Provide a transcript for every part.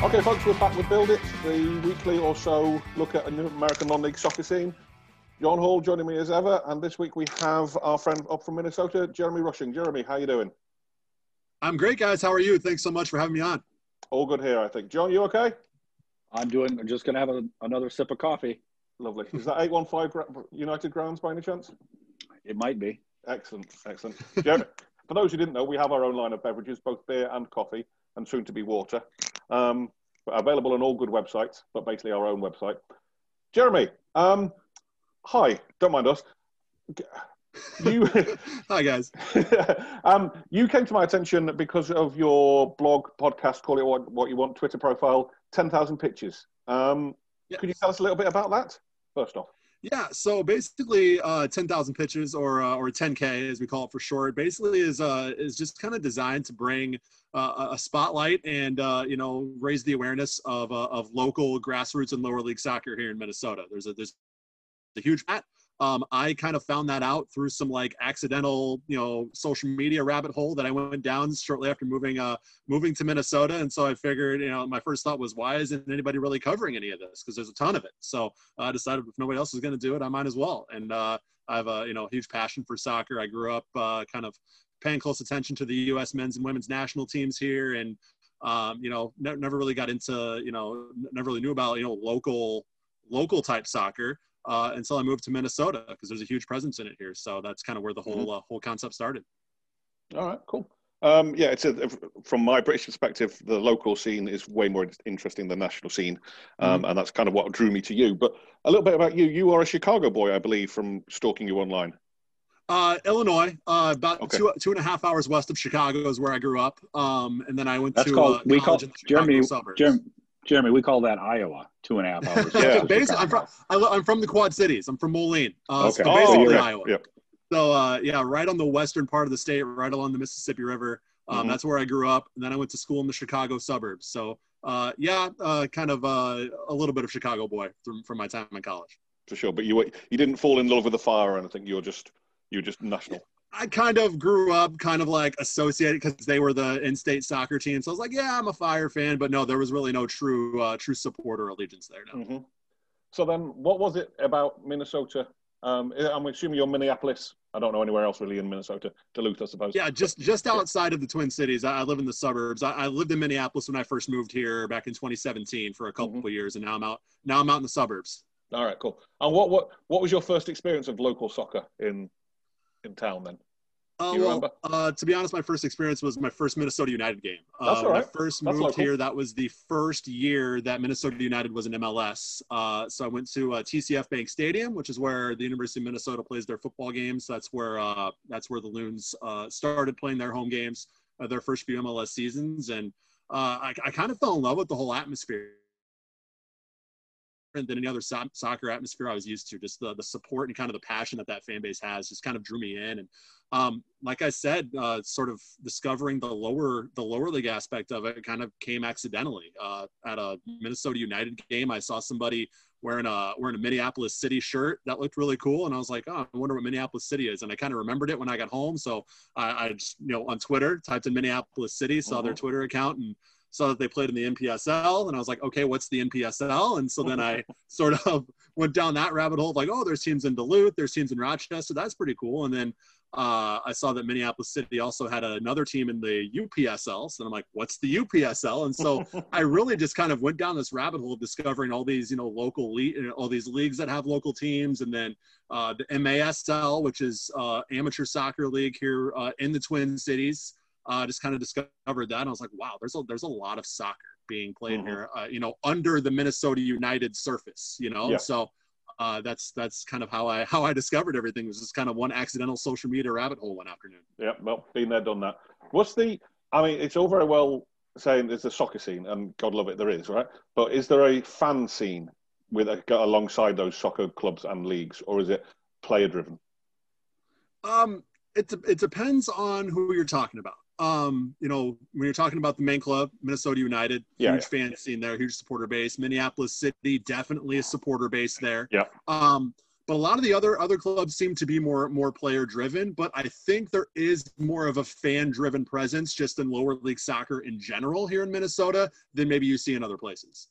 Okay, folks, we're back with Build It, the weekly or so look at an American non-league soccer scene. John Hall joining me as ever, and this week we have our friend up from Minnesota, Jeremy Rushing. Jeremy, how are you doing? I'm great, guys. How are you? Thanks so much for having me on. All good here, I think. John, you okay? I'm doing. I'm just going to have another sip of coffee. Lovely. Is that 815 United grounds by any chance? It might be. Excellent, excellent. Jeremy, for those who didn't know, we have our own line of beverages, both beer and coffee, and soon to be water. Available on all good websites, but basically our own website. Jeremy, hi, don't mind us. Hi, guys. You came to my attention because of your blog, podcast, call it what you want, Twitter profile, 10,000 pitches. Yes. Could you tell us a little bit about that, first off? Yeah, so basically 10,000 pitches or 10K as we call it for short basically is just kind of designed to bring a spotlight and, you know, raise the awareness of local grassroots and lower league soccer here in Minnesota. There's a huge bat. I kind of found that out through some like accidental, you know, social media rabbit hole that I went down shortly after moving to Minnesota. And so I figured, you know, my first thought was, why isn't anybody really covering any of this? Because there's a ton of it. So I decided if nobody else is going to do it, I might as well. And I have a, you know, huge passion for soccer. I grew up kind of paying close attention to the U.S. men's and women's national teams here, and you know, never really got into, you know, never really knew about, you know, local type soccer. Until I moved to Minnesota, because there's a huge presence in it here. So that's kind of where the whole concept started. All right, cool. Yeah, it's from my British perspective, the local scene is way more interesting than the national scene. And that's kind of what drew me to you. But a little bit about you. You are a Chicago boy, I believe, from stalking you online. Illinois, about okay. two and a half hours west of Chicago is where I grew up. And then I went Jeremy, we call that Iowa, 2.5 hours. Yeah, I'm from the Quad Cities. I'm from Moline. Okay. So basically Iowa. Yep. So, yeah, right on the western part of the state, right along the Mississippi River. That's where I grew up. And then I went to school in the Chicago suburbs. So, kind of a little bit of Chicago boy from my time in college. For sure. But you didn't fall in love with the fire or anything. You were just national. Yeah. I kind of grew up kind of like associated because they were the in-state soccer team. So I was like, yeah, I'm a Fire fan, but no, there was really no true supporter allegiance there. No. Mm-hmm. So then what was it about Minnesota? I'm assuming you're Minneapolis. I don't know anywhere else really in Minnesota. Duluth, I suppose. Yeah, just outside of the Twin Cities. I live in the suburbs. I lived in Minneapolis when I first moved here back in 2017 for a couple of years. And now I'm out in the suburbs. All right, cool. And what was your first experience of local soccer in town then? To be honest, my first experience was my first Minnesota United game. That's all right. When I first moved here, that was the first year that Minnesota United was in MLS. So I went to TCF Bank Stadium, which is where the University of Minnesota plays their football games. That's where the Loons started playing their home games, their first few MLS seasons. And I kind of fell in love with the whole atmosphere than any other soccer atmosphere I was used to. Just the support and kind of the passion that fan base has just kind of drew me in. And like I said, sort of discovering the lower league aspect of it kind of came accidentally. At a Minnesota United game, I saw somebody wearing a Minneapolis City shirt that looked really cool, and I was like, oh, I wonder what Minneapolis City is. And I kind of remembered it when I got home, so I just, you know, on Twitter typed in Minneapolis City, saw their Twitter account, and saw that they played in the NPSL, and I was like, okay, what's the NPSL? And so then I sort of went down that rabbit hole of like, oh, there's teams in Duluth, there's teams in Rochester, that's pretty cool. And then I saw that Minneapolis City also had another team in the UPSL, so then I'm like, what's the UPSL? And so I really just kind of went down this rabbit hole of discovering all these, you know, all these leagues that have local teams, and then the MASL, which is amateur soccer league here in the Twin Cities. Just kind of discovered that, and I was like, wow, there's a lot of soccer being played here, you know, under the Minnesota United surface, you know. Yeah. So that's kind of how I discovered everything. It was just kind of one accidental social media rabbit hole one afternoon. Yeah, well, been there, done that. I mean, it's all very well saying there's a soccer scene, and God love it, there is, right? But is there a fan scene alongside those soccer clubs and leagues, or is it player driven? It depends on who you're talking about. You know, when you're talking about the main club, Minnesota United, huge fan scene there, huge supporter base. Minneapolis City, definitely a supporter base there. Yeah. But a lot of the other clubs seem to be more player driven, but I think there is more of a fan driven presence just in lower league soccer in general here in Minnesota than maybe you see in other places.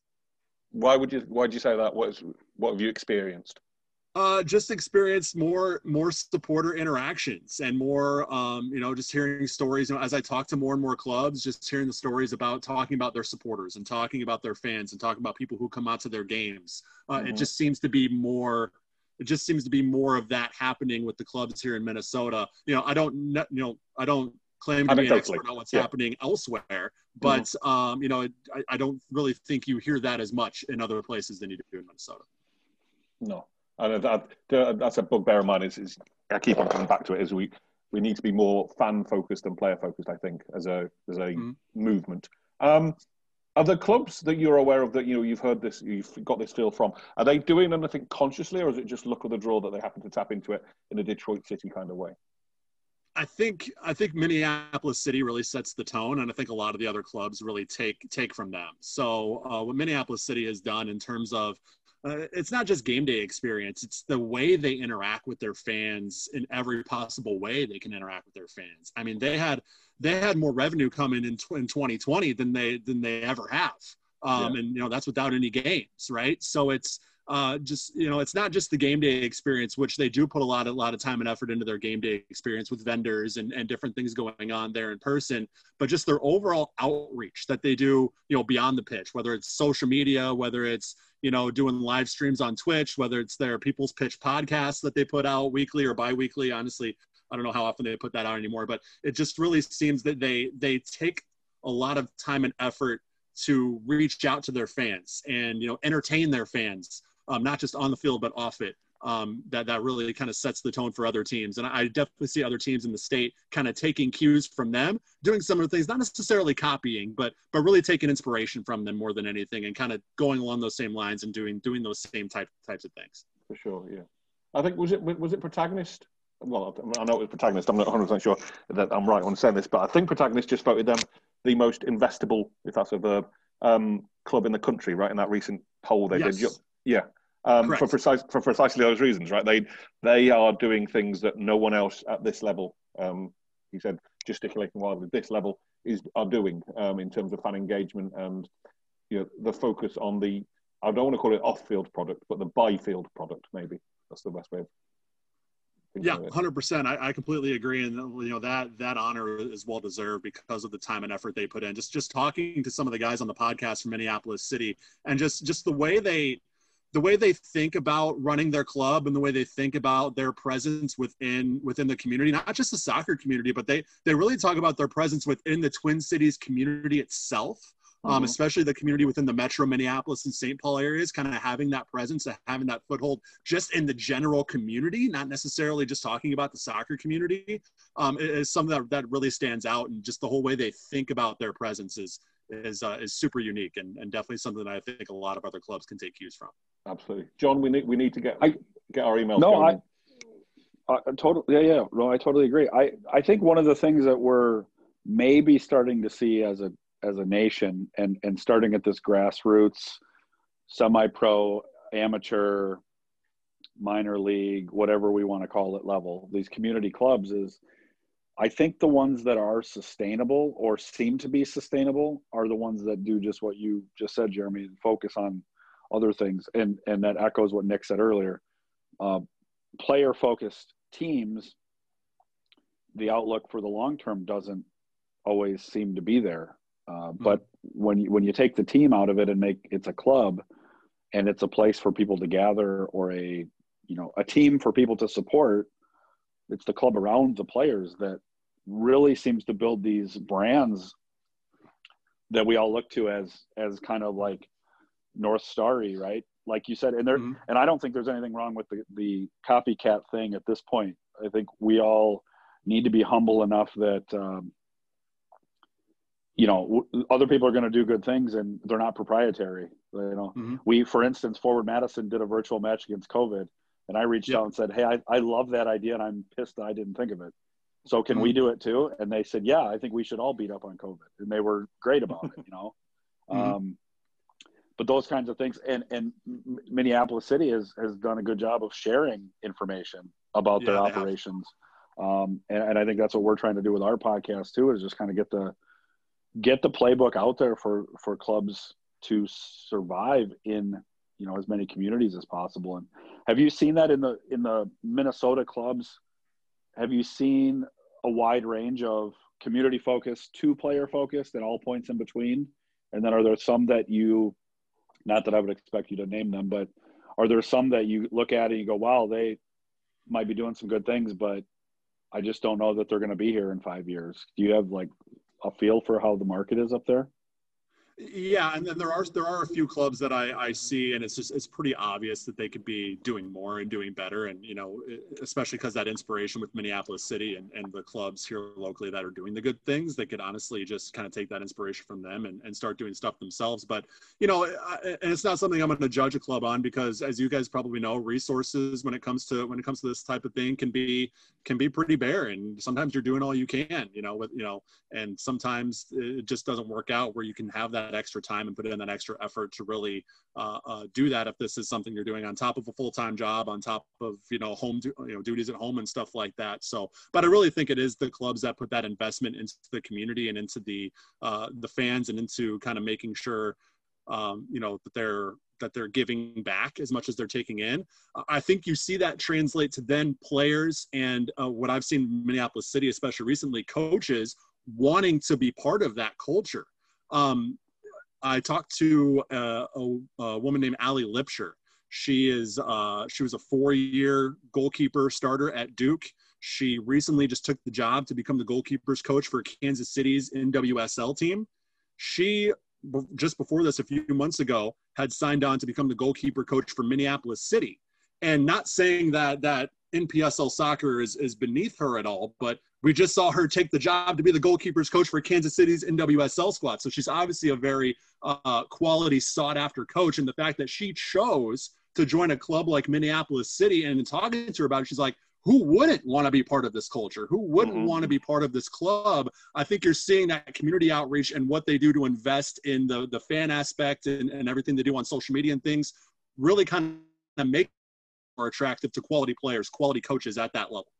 Why would you say that? What have you experienced? Just experienced more supporter interactions and more, just hearing stories. As I talk to more and more clubs, just hearing the stories about talking about their supporters and talking about their fans and talking about people who come out to their games. It just seems to be more. It just seems to be more of that happening with the clubs here in Minnesota. I don't claim to be an expert on what's happening elsewhere, but I don't really think you hear that as much in other places than you do in Minnesota. No. And that's a bugbear of mine. Is I keep on coming back to it. Is we need to be more fan focused than player focused. I think as a movement. Are the clubs that you're aware of that you've heard this, you've got this feel from? Are they doing anything consciously, or is it just luck of the draw that they happen to tap into it in a Detroit City kind of way? I think Minneapolis City really sets the tone, and I think a lot of the other clubs really take from them. So what Minneapolis City has done in terms of it's not just game day experience. It's the way they interact with their fans in every possible way they can interact with their fans. I mean, they had more revenue come in 2020 than they ever have. And, that's without any games. Right. So it's it's not just the game day experience, which they do put a lot of time and effort into their game day experience with vendors and different things going on there in person, but just their overall outreach that they do, beyond the pitch, whether it's social media, whether it's, doing live streams on Twitch, whether it's their People's Pitch podcast that they put out weekly or biweekly. Honestly, I don't know how often they put that out anymore, but it just really seems that they take a lot of time and effort to reach out to their fans and, entertain their fans. Not just on the field, but off it, that really kind of sets the tone for other teams. And I definitely see other teams in the state kind of taking cues from them, doing some of the things, not necessarily copying, but really taking inspiration from them more than anything and kind of going along those same lines and doing those same types of things. For sure, yeah. I think, was it Protagonist? Well, I know it was Protagonist. I'm not 100% sure that I'm right on saying this, but I think Protagonist just voted them the most investable, if that's a verb, club in the country, right? In that recent poll they did. Yeah. For precisely those reasons, right? They are doing things that no one else at this level, he said, gesticulating wildly, at this level are doing in terms of fan engagement and the focus on the, I don't want to call it off-field product, but the by-field product, maybe. That's the best way of thinking of it. 100%. I completely agree. And, that honor is well-deserved because of the time and effort they put in. Just talking to some of the guys on the podcast from Minneapolis City and just the way they think about running their club and the way they think about their presence within the community, not just the soccer community, but they really talk about their presence within the Twin Cities community itself, especially the community within the Metro Minneapolis and St. Paul areas, kind of having that presence and having that foothold just in the general community, not necessarily just talking about the soccer community, is something that really stands out. And just the whole way they think about their presence is super unique and definitely something that I think a lot of other clubs can take cues from. Absolutely, John. We need to get our emails. No, going. I totally. Yeah. No, I totally agree. I think one of the things that we're maybe starting to see as a nation and starting at this grassroots, semi-pro, amateur, minor league, whatever we want to call it, level, these community clubs is, I think the ones that are sustainable or seem to be sustainable are the ones that do just what you just said, Jeremy, and focus on other things, and that echoes what Nick said earlier. Player-focused teams, the outlook for the long term doesn't always seem to be there. But when you take the team out of it and make it's a club, and it's a place for people to gather or a team for people to support, it's the club around the players that really seems to build these brands that we all look to as kind of like North Starry, right? Like you said, and there, and I don't think there's anything wrong with the copycat thing at this point. I think we all need to be humble enough that, other people are going to do good things and they're not proprietary. For instance, Forward Madison did a virtual match against COVID and I reached out and said, hey, I love that idea and I'm pissed that I didn't think of it. So can we do it too? And they said, yeah, I think we should all beat up on COVID. And they were great about it, but those kinds of things. And Minneapolis City has done a good job of sharing information about their operations. And I think that's what we're trying to do with our podcast too, is just kind of get the playbook out there for clubs to survive in, you know, as many communities as possible. And have you seen that in the Minnesota clubs? Have you seen a wide range of community focused, two player focused, and all points in between? And then are there some that you, not that I would expect you to name them, but are there some that you look at and you go, wow, they might be doing some good things, but I just don't know that they're going to be here in 5 years. Do you have like a feel for how the market is up there? Yeah, and then there are a few clubs that I see, and it's pretty obvious that they could be doing more and doing better, and you know, especially because that inspiration with Minneapolis City and the clubs here locally that are doing the good things, they could honestly just kind of take that inspiration from them and start doing stuff themselves. But you know, and it's not something I'm going to judge a club on, because as you guys probably know, resources when it comes to this type of thing can be pretty bare, and sometimes you're doing all you can, you know, with you know, and sometimes it just doesn't work out where you can have that extra time and put in that extra effort to really do that. If this is something you're doing on top of a full-time job, on top of, you know, duties at home and stuff like that. So, but I really think it is the clubs that put that investment into the community and into the fans and into kind of making sure, you know, that they're giving back as much as they're taking in. I think you see that translate to then players and what I've seen in Minneapolis City, especially recently, coaches wanting to be part of that culture. I talked to a woman named Allie Lipscher. She was a 4-year goalkeeper starter at Duke. She recently just took the job to become the goalkeepers coach for Kansas City's NWSL team. She, just before this, a few months ago, had signed on to become the goalkeeper coach for Minneapolis City. And not saying that NPSL soccer is beneath her at all, but we just saw her take the job to be the goalkeepers coach for Kansas City's NWSL squad. So she's obviously a very quality, sought-after coach. And the fact that she chose to join a club like Minneapolis City, and talking to her about it, she's like, who wouldn't want to be part of this culture? Who wouldn't want to be part of this club? I think you're seeing that community outreach and what they do to invest in the fan aspect and everything they do on social media and things really kind of make more attractive to quality players, quality coaches at that level.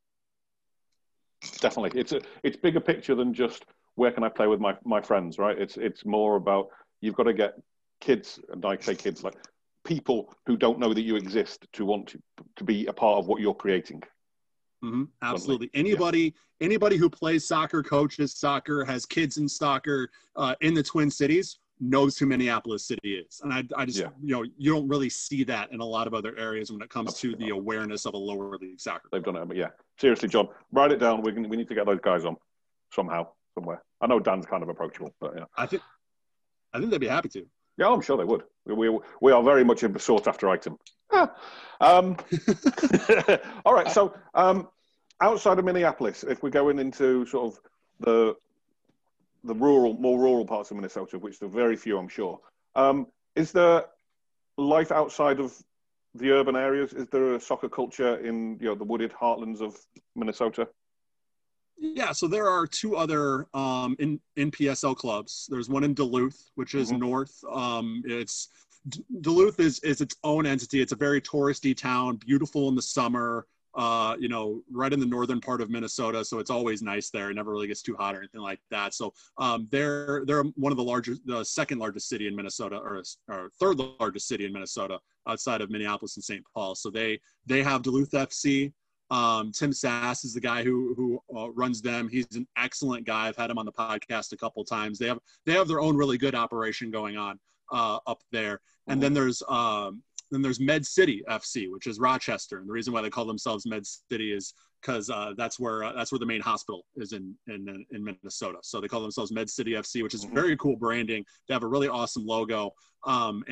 Definitely. It's bigger picture than just where can I play with my friends, right? It's more about, you've got to get kids, and I say kids, like people who don't know that you exist, to want to be a part of what you're creating. Mm-hmm. Absolutely. Anybody who plays soccer, coaches soccer, has kids in soccer in the Twin Cities, knows who Minneapolis City is. And I just, you know, you don't really see that in a lot of other areas when it comes to the awareness of a lower league soccer. They've done it, but yeah. Seriously, John, write it down. We need to get those guys on somehow, somewhere. I know Dan's kind of approachable, but yeah. I think they'd be happy to. Yeah, I'm sure they would. We are very much a sought-after item. Ah. All right, so outside of Minneapolis, if we're going into sort of the more rural parts of Minnesota, which there are very few, I'm sure. Is there life outside of the urban areas? Is there a soccer culture in, you know, the wooded heartlands of Minnesota? Yeah, so there are two other NPSL clubs. There's one in Duluth, which is north. It's Duluth is its own entity. It's a very touristy town, beautiful in the summer. You know, right in the northern part of Minnesota, so it's always nice there. It never really gets too hot or anything like that. So they're one of the second largest city in Minnesota, or third largest city in Minnesota outside of Minneapolis and St. Paul. So they have Duluth FC. Tim Sass is the guy who runs them. He's an excellent guy. I've had him on the podcast a couple times. They have their own really good operation going on up there. And then there's Med City FC, which is Rochester, and the reason why they call themselves Med City is because that's where the main hospital is in Minnesota. So they call themselves Med City FC, which is very cool branding. They have a really awesome logo, and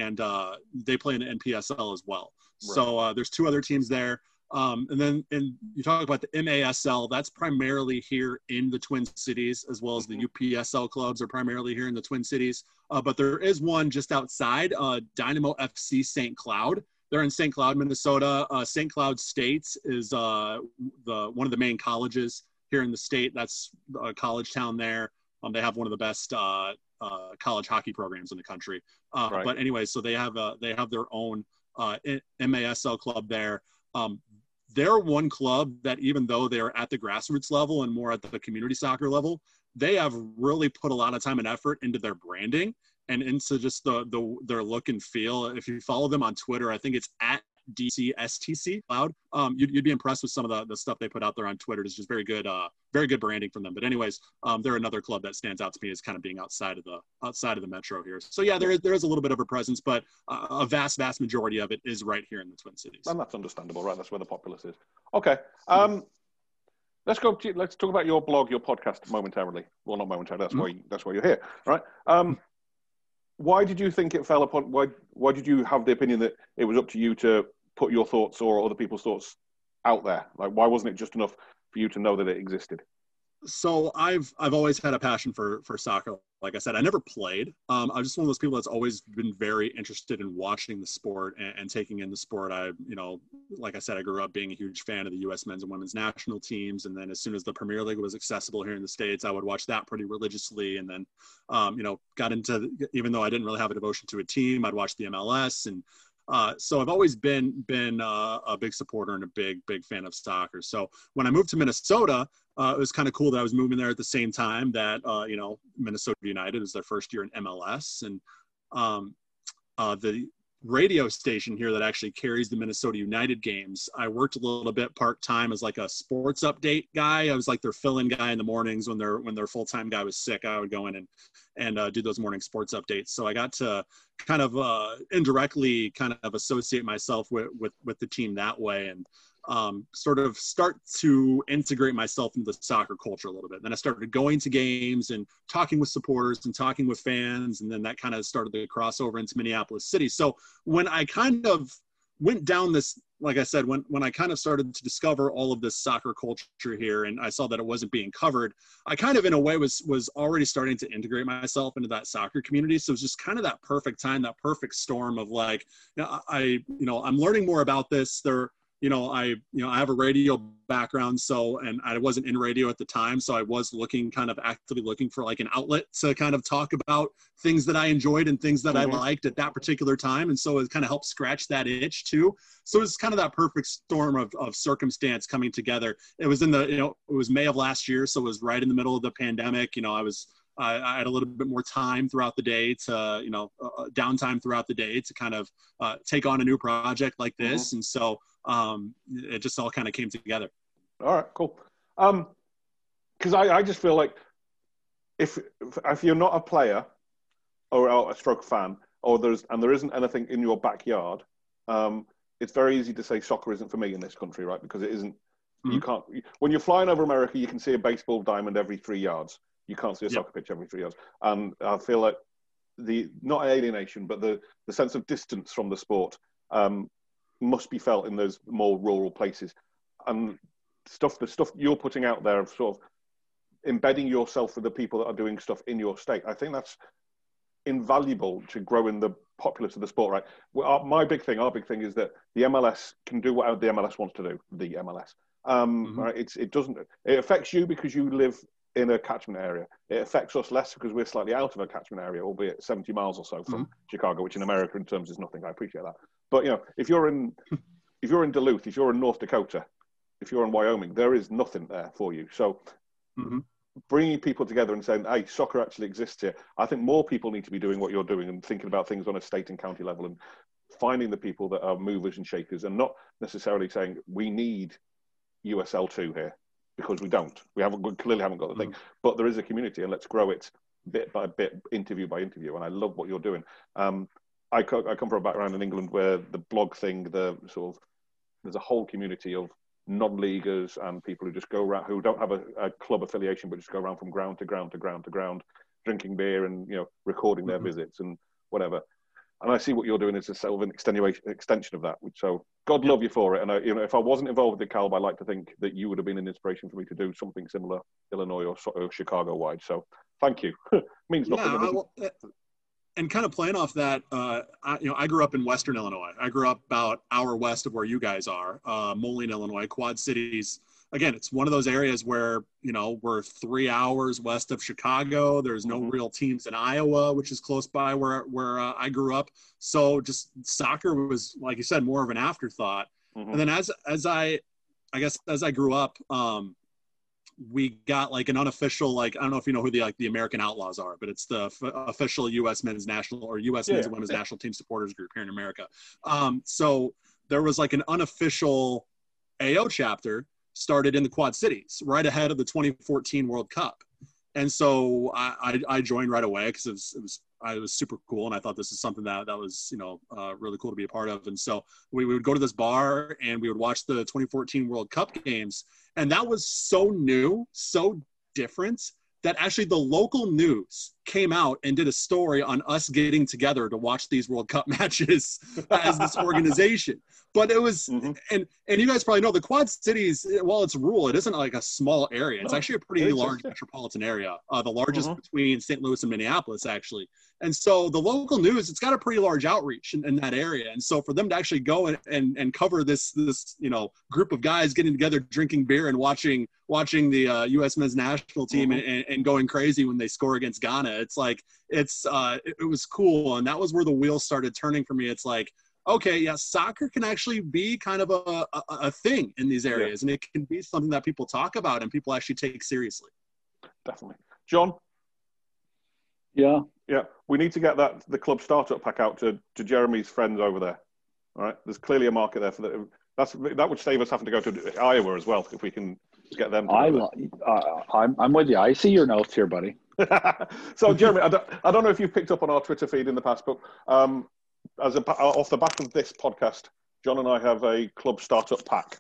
they play in the NPSL as well. Right. So there's two other teams there, and you talk about the MASL. That's primarily here in the Twin Cities, as well as the UPSL clubs are primarily here in the Twin Cities. But there is one just outside, Dynamo FC St. Cloud. They're in St. Cloud, Minnesota. St. Cloud State is one of the main colleges here in the state. That's a college town there. They have one of the best college hockey programs in the country. Right. But anyway, so they have their own MASL club there. They're one club that, even though they're at the grassroots level and more at the community soccer level, they have really put a lot of time and effort into their branding and into just their look and feel. If you follow them on Twitter, I think it's at DCSTC Cloud. You'd be impressed with some of the stuff they put out there on Twitter. It's just very good branding from them. But anyways, they're another club that stands out to me as kind of being outside of the metro here. So yeah, there is a little bit of a presence, but a vast majority of it is right here in the Twin Cities. And that's understandable, right? That's where the populace is. Okay. Let's talk about your blog, your podcast momentarily. Well, not momentarily. That's why you're here, right? Why did you think it fell upon? Why did you have the opinion that it was up to you to put your thoughts or other people's thoughts out there? Like, why wasn't it just enough for you to know that it existed? So I've always had a passion for soccer. Like I said, I never played. I'm just one of those people that's always been very interested in watching the sport and taking in the sport. Like I said, I grew up being a huge fan of the U.S. men's and women's national teams. And then as soon as the Premier League was accessible here in the States, I would watch that pretty religiously. And then, got into, even though I didn't really have a devotion to a team, I'd watch the MLS. And so I've always been a big supporter and a big fan of soccer. So when I moved to Minnesota, it was kind of cool that I was moving there at the same time that, Minnesota United was their first year in MLS. And the radio station here that actually carries the Minnesota United games, I worked a little bit part-time as like a sports update guy. I was like their fill-in guy in the mornings when their full-time guy was sick. I would go in and do those morning sports updates. So I got to kind of indirectly kind of associate myself with the team that way, and sort of start to integrate myself into the soccer culture a little bit. Then I started going to games and talking with supporters and talking with fans. And then that kind of started the crossover into Minneapolis City. So when I kind of went down this, like I said, when I kind of started to discover all of this soccer culture here and I saw that it wasn't being covered, I kind of, in a way, was already starting to integrate myself into that soccer community. So it was just kind of that perfect time, that perfect storm of like, I'm learning more about this. I have a radio background, and I wasn't in radio at the time. So I was actively looking for like an outlet to kind of talk about things that I enjoyed and things that I liked at that particular time. And so it kind of helped scratch that itch too. So it was kind of that perfect storm of circumstance coming together. It was it was May of last year. So it was right in the middle of the pandemic. I had a little bit more time throughout the day to, downtime throughout the day to kind of take on a new project like this. And so it just all kind of came together. All right, cool. Because I just feel like if you're not a player or a stroke fan, and there isn't anything in your backyard, it's very easy to say soccer isn't for me in this country, right? Because it isn't. You can't. When you're flying over America, you can see a baseball diamond every 3 yards. You can't see a soccer pitch every 3 yards. And I feel like not alienation, but the sense of distance from the sport must be felt in those more rural places. And the stuff you're putting out there of sort of embedding yourself with the people that are doing stuff in your state, I think that's invaluable to growing the populace of the sport, right? Our big thing is that the MLS can do what the MLS wants to do, the MLS. Right? It affects you because you live in a catchment area. It affects us less because we're slightly out of a catchment area, albeit 70 miles or so from Chicago, which in America in terms is nothing. I appreciate that. But if you're in Duluth, if you're in North Dakota, if you're in Wyoming, there is nothing there for you. So bringing people together and saying, hey, soccer actually exists here. I think more people need to be doing what you're doing and thinking about things on a state and county level and finding the people that are movers and shakers and not necessarily saying we need USL 2 here. Because we don't. We clearly haven't got the thing. But there is a community, and let's grow it bit by bit, interview by interview. And I love what you're doing. I come from a background in England where the blog thing, there's a whole community of non-leaguers and people who just go around, who don't have a club affiliation, but just go around from ground to ground to ground to ground, drinking beer and recording their visits and whatever. And I see what you're doing as a sort of an extension of that. So God love you for it. And if I wasn't involved with DeKalb, I like to think that you would have been an inspiration for me to do something similar, Illinois or Chicago-wide. So thank you. Means nothing. And kind of playing off that, I grew up in Western Illinois. I grew up about an hour west of where you guys are, Moline, Illinois, Quad Cities. again, it's one of those areas where, you know, we're 3 hours west of Chicago. There's no real teams in Iowa, which is close by where I grew up. So just soccer was, like you said, more of an afterthought. And then as I grew up, we got like an unofficial, like, I don't know if you know who the American Outlaws are, but it's the official U.S. men's national or U.S. men's and women's national team supporters group here in America. So there was like an unofficial AO chapter started in the Quad Cities right ahead of the 2014 World Cup. And so I joined right away because it was super cool. And I thought this is something that was, you know, really cool to be a part of. And so we would go to this bar and we would watch the 2014 World Cup games. And that was so new, so different, that actually the local news came out and did a story on us getting together to watch these World Cup matches as this organization. But it was, and you guys probably know the Quad Cities, while it's rural, it isn't like a small area. It's actually a pretty large metropolitan area, the largest between St. Louis and Minneapolis, actually. And so the local news, it's got a pretty large outreach in that area. And so for them to actually go and cover this, you know, group of guys getting together, drinking beer and watching the U.S. men's national team and going crazy when they score against Ghana, it's like, it was cool. And that was where the wheels started turning for me. It's like, okay, yeah, soccer can actually be kind of a thing in these areas. Yeah. And it can be something that people talk about and people actually take seriously. Definitely. John? Yeah. Yeah, we need to get the club startup pack out to Jeremy's friends over there. All right, there's clearly a market there for that. That would save us having to go to Iowa as well if we can get them. I'm with you. I see your notes here, buddy. So, Jeremy, I don't know if you've picked up on our Twitter feed in the past, but off the back of this podcast, John and I have a club startup pack,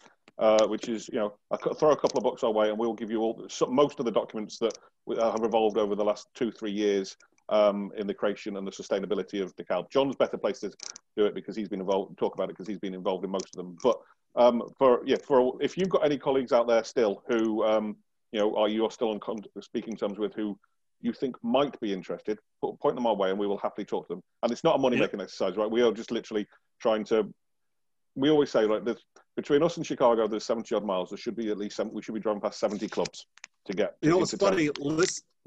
which is, you know, throw a couple of bucks our way, and we'll give you most of the documents that have evolved over the last 2-3 years. In the creation and the sustainability of DeKalb. John's better placed to do it because he's been involved. Talk about it because he's been involved in most of them. But if you've got any colleagues out there still who you're still on speaking terms with who you think might be interested, point them our way and we will happily talk to them. And it's not a money making exercise, right? We are just literally trying to. We always say, like, between us and Chicago, there's 70-odd miles. There should be at least we should be driving past 70 clubs to get. You know what's funny?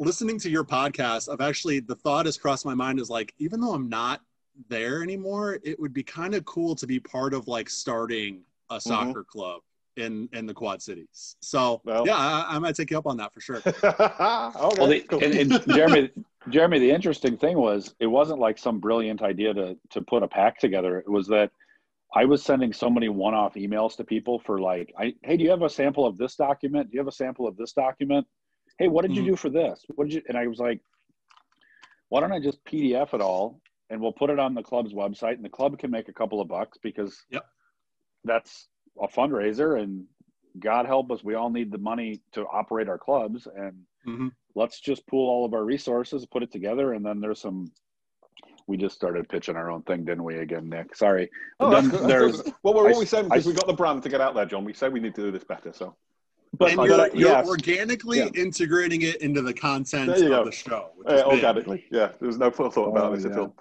Listening to your podcast, I've actually, the thought has crossed my mind is like, even though I'm not there anymore, it would be kind of cool to be part of like starting a soccer club in the Quad Cities. So I might take you up on that for sure. Cool. and Jeremy, the interesting thing was, it wasn't like some brilliant idea to put a pack together. It was that I was sending so many one-off emails to people for like, hey, do you have a sample of this document? Do you have a sample of this document? Hey, what did you do for this? And I was like, why don't I just PDF it all and we'll put it on the club's website and the club can make a couple of bucks because that's a fundraiser and God help us, we all need the money to operate our clubs and let's just pool all of our resources, put it together, and then there's some. We just started pitching our own thing, didn't we, again, Nick? Sorry. Oh, that's good. Well, we're always saying because we got the brand to get out there, John. We say we need to do this better, so. But and you're organically integrating it into the content of the show. Organically, there's no thought about this at all.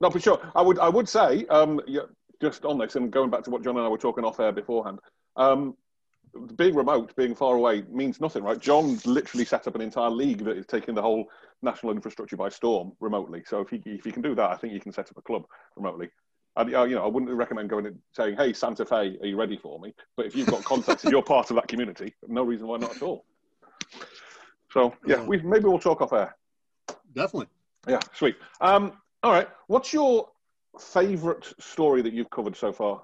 No, for sure. I would say, just on this, and going back to what John and I were talking off air beforehand, being remote, being far away means nothing, right? John literally set up an entire league that is taking the whole national infrastructure by storm remotely. So if you can do that, I think you can set up a club remotely. I wouldn't recommend going and saying, hey, Santa Fe, are you ready for me? But if you've got contacts and you're part of that community, no reason why not at all. So, maybe we'll talk off air. Definitely. Yeah, sweet. All right. What's your favourite story that you've covered so far?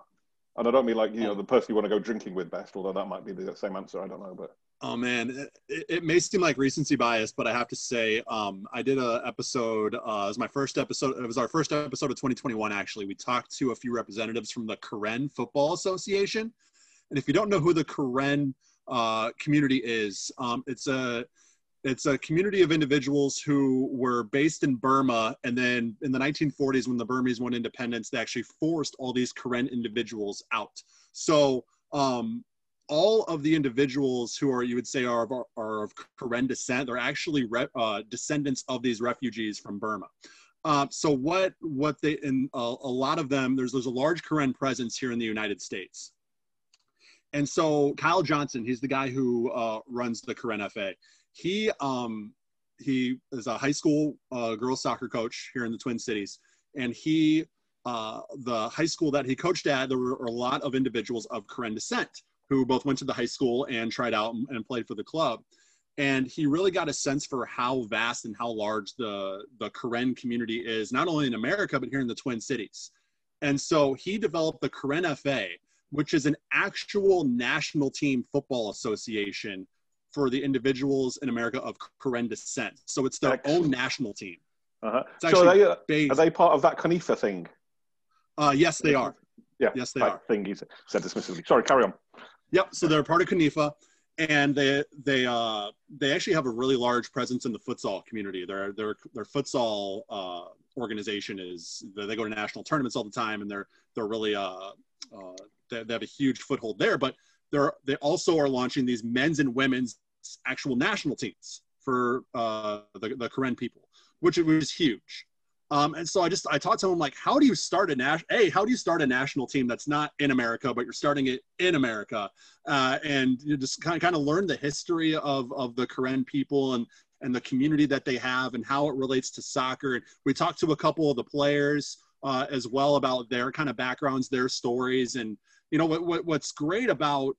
And I don't mean like, the person you want to go drinking with best, although that might be the same answer. I don't know, but. Oh, man. It may seem like recency bias, but I have to say I did an episode. It was my first episode. It was our first episode of 2021, actually. We talked to a few representatives from the Karen Football Association. And if you don't know who the Karen community is, it's a community of individuals who were based in Burma. And then in the 1940s, when the Burmese won independence, they actually forced all these Karen individuals out. So all of the individuals who are of Karen descent, they're actually descendants of these refugees from Burma. So what they, and a lot of them, there's a large Karen presence here in the United States. And so Kyle Johnson, he's the guy who runs the current FA. He is a high school girls soccer coach here in the Twin Cities. And he, the high school that he coached at, there were a lot of individuals of Karen descent who both went to the high school and tried out and played for the club. And he really got a sense for how vast and how large the Karen community is, not only in America, but here in the Twin Cities. And so he developed the Karen FA, which is an actual national team football association for the individuals in America of Karen descent. So it's their own national team. So are they part of that CONIFA thing? Yes, they are. Yeah, yes, they are. Thing he said dismissively. Sorry, carry on. Yep. So they're part of CONIFA, and they actually have a really large presence in the futsal community. Their futsal organization is they go to national tournaments all the time, and they're really they have a huge foothold there. But they also are launching these men's and women's actual national teams for the Karen people, which was huge. And so I taught someone, like, how do you start a national team that's not in America, but you're starting it in America? And you just kind of learn the history of the Karen people and the community that they have and how it relates to soccer. And we talked to a couple of the players as well about their kind of backgrounds, their stories. And, you know, what's great about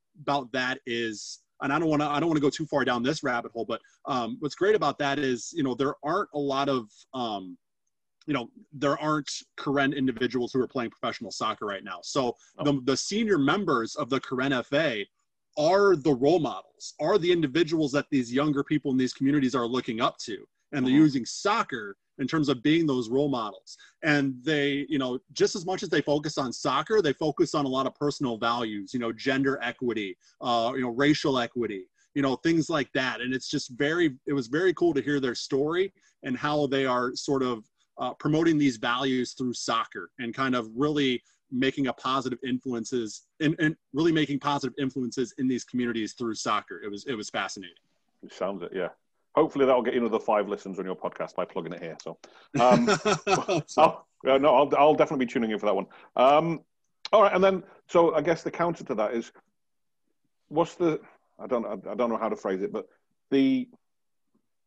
that is, and I don't want to go too far down this rabbit hole, but what's great about that is, you know, there aren't a lot of, there aren't Karen individuals who are playing professional soccer right now. So the senior members of the Karen FA are the role models, are the individuals that these younger people in these communities are looking up to. And they're using soccer in terms of being those role models. And they, you know, just as much as they focus on soccer, they focus on a lot of personal values, you know, gender equity, racial equity, you know, things like that. And it's just it was very cool to hear their story and how they are sort of promoting these values through soccer and kind of really making a positive influences and really making positive influences in these communities through soccer. It was fascinating. It sounds it, yeah. Hopefully that'll get you another 5 listens on your podcast by plugging it here. So, I'll definitely be tuning in for that one. All right, and then so I guess the counter to that is, what's the I don't know how to phrase it, but the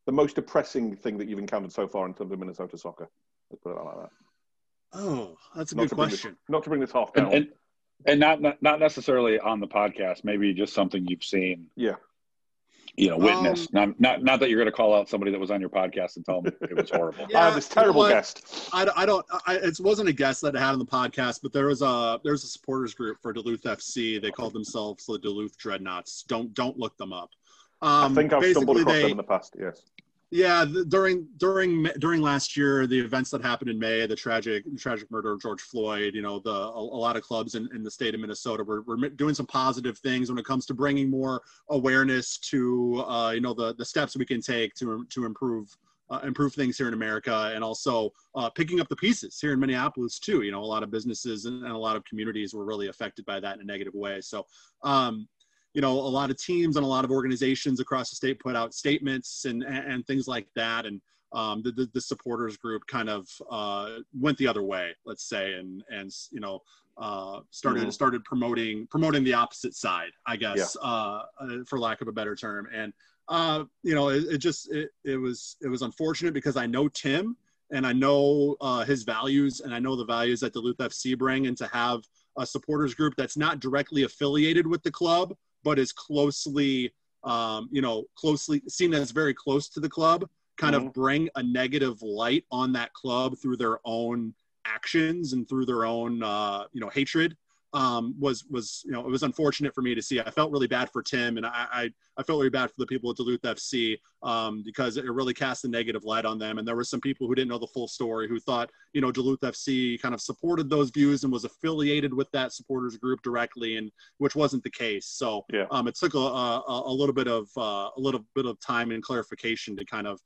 most depressing thing that you've encountered so far in terms of Minnesota soccer? Let's put it like that. Oh, that's a good question. Not to bring this half down, and not necessarily on the podcast. Maybe just something you've seen. Yeah. You know, witness. Not that you're going to call out somebody that was on your podcast and tell them it was horrible. Yeah, I had this terrible guest. It wasn't a guest that I had on the podcast, but there was a supporters group for Duluth FC. They called themselves the Duluth Dreadnoughts. Don't look them up. I think I've stumbled across them in the past. Yes. Yeah, during last year, the events that happened in May, the tragic murder of George Floyd, you know, a lot of clubs in the state of Minnesota were doing some positive things when it comes to bringing more awareness to, the steps we can take to improve things here in America, and also picking up the pieces here in Minneapolis too. You know, a lot of businesses and a lot of communities were really affected by that in a negative way. So, you know, a lot of teams and a lot of organizations across the state put out statements and things like that. And the supporters group kind of went the other way, let's say, started promoting the opposite side, I guess, yeah, for lack of a better term. And, it was unfortunate because I know Tim and I know his values and I know the values that Duluth FC bring, and to have a supporters group that's not directly affiliated with the club, but is closely seen as very close to the club, kind of bring a negative light on that club through their own actions and through their own, hatred, it was unfortunate for me to see. I felt really bad for Tim, and I felt really bad for the people at Duluth FC because it really cast a negative light on them. And there were some people who didn't know the full story, who thought, you know, Duluth FC kind of supported those views and was affiliated with that supporters group directly, and which wasn't the case. So yeah, it took a little bit of time and clarification to kind of,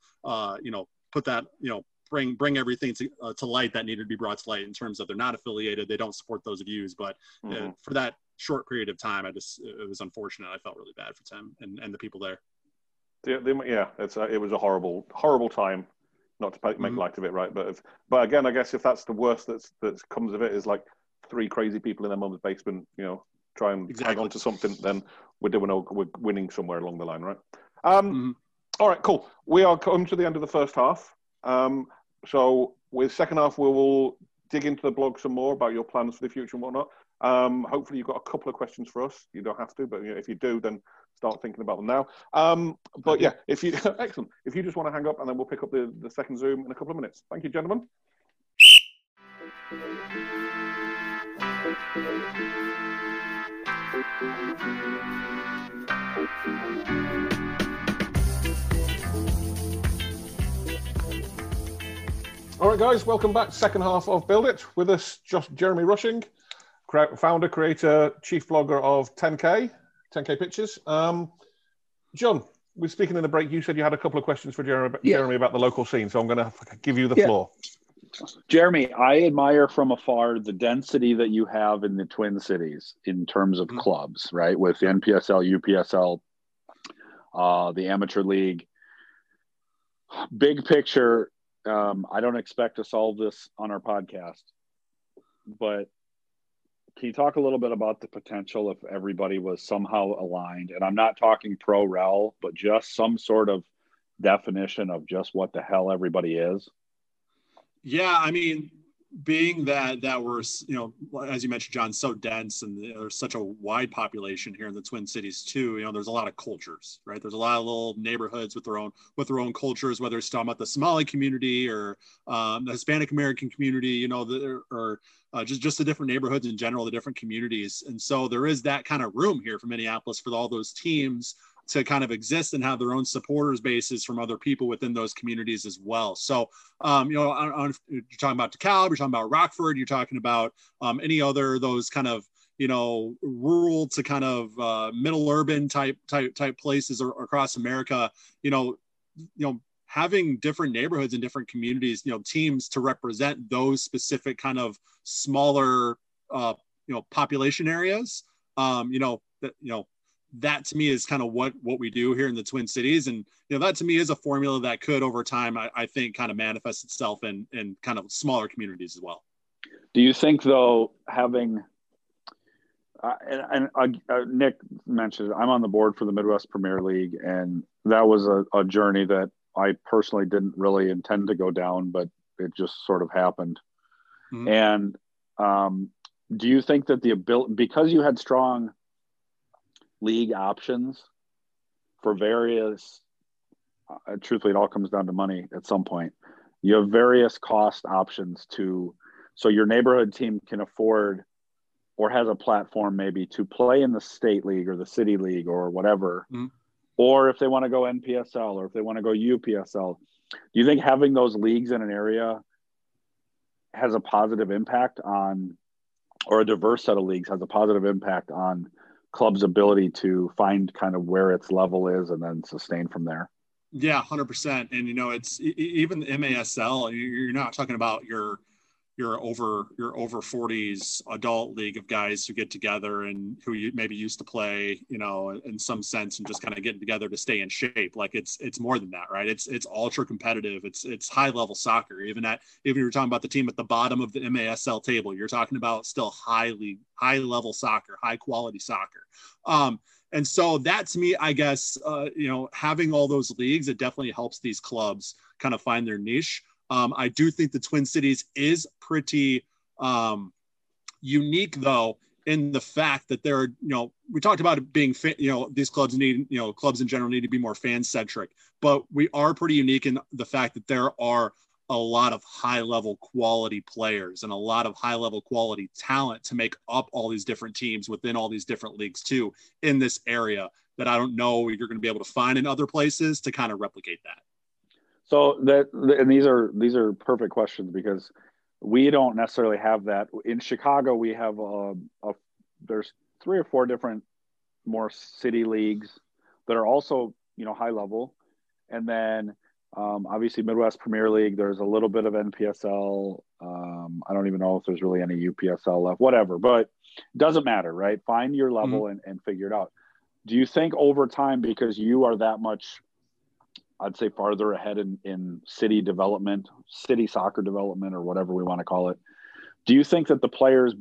put that, bring everything to light that needed to be brought to light in terms of they're not affiliated, they don't support those views. But for that short period of time, it was unfortunate. I felt really bad for Tim and the people there. Yeah, it was a horrible time. Not to make light of it, right? But again, I guess if that's the worst that comes of it, is like 3 crazy people in their mum's basement, you know, try and hang on to something, then we're doing we're winning somewhere along the line, right? All right, cool. We are coming to the end of the first half. So with second half, we will dig into the blog some more about your plans for the future and whatnot. Hopefully you've got a couple of questions for us. You don't have to, but if you do, then start thinking about them now. But yeah, if you excellent. If you just want to hang up, and then we'll pick up the second Zoom in a couple of minutes. Thank you, gentlemen. All right, guys, welcome back. Second half of Build It. With us, Jeremy Rushing, founder, creator, chief blogger of 10K Pitches. John, we're speaking in the break. You said you had a couple of questions for Jeremy about the local scene, so I'm going to give you the floor. Jeremy, I admire from afar the density that you have in the Twin Cities in terms of clubs, right? With the NPSL, UPSL, the Amateur League. Big picture, I don't expect to solve this on our podcast, but can you talk a little bit about the potential if everybody was somehow aligned? And I'm not talking pro-rel, but just some sort of definition of just what the hell everybody is. Yeah, I mean, being that we're, you know, as you mentioned, John, so dense, and there's such a wide population here in the Twin Cities too. You know, there's a lot of cultures, right? There's a lot of little neighborhoods with their own cultures, whether it's talking about the Somali community or the Hispanic American community, you know, just the different neighborhoods in general, the different communities. And so there is that kind of room here for Minneapolis for all those teams to kind of exist and have their own supporters bases from other people within those communities as well. So, you know, you're talking about DeKalb, you're talking about Rockford, you're talking about any other those kind of, you know, rural to kind of middle urban type places across America. You know, having different neighborhoods and different communities, you know, teams to represent those specific kind of smaller, you know, population areas. That to me is kind of what we do here in the Twin Cities. And, you know, that to me is a formula that could over time, I think, kind of manifest itself in kind of smaller communities as well. Do you think, though, having, Nick mentioned, I'm on the board for the Midwest Premier League, and that was a journey that I personally didn't really intend to go down, but it just sort of happened. Mm-hmm. And do you think that the ability, because you had strong league options for various, truthfully, it all comes down to money at some point. You have various cost options so your neighborhood team can afford or has a platform maybe to play in the state league or the city league or whatever. Mm-hmm. Or if they want to go NPSL or if they want to go UPSL, do you think having those leagues in an area has a positive impact on, or a diverse set of leagues has a positive impact on club's ability to find kind of where its level is and then sustain from there? Yeah, 100%. And, you know, it's even the MASL, you're not talking about your over 40s adult league of guys who get together and who you maybe used to play, you know, in some sense, and just kind of getting together to stay in shape. Like it's more than that, right? It's ultra competitive. It's high level soccer. Even you're talking about the team at the bottom of the MASL table, you're talking about still high level soccer, high quality soccer. And so that to me, I guess, you know, having all those leagues, it definitely helps these clubs kind of find their niche. I do think the Twin Cities is pretty unique, though, in the fact that there are, you know, we talked about it being, you know, these clubs need, you know, clubs in general need to be more fan-centric, but we are pretty unique in the fact that there are a lot of high-level quality players and a lot of high-level quality talent to make up all these different teams within all these different leagues, too, in this area that I don't know you're going to be able to find in other places to kind of replicate that. So these are perfect questions because we don't necessarily have that in Chicago. We have there's three or four different more city leagues that are also, you know, high level, and then obviously Midwest Premier League. There's a little bit of NPSL. I don't even know if there's really any UPSL left. Whatever, but it doesn't matter, right? Find your level and figure it out. Do you think over time, because you are that much, I'd say, farther ahead in city development, city soccer development, or whatever we want to call it. Do you think that the players,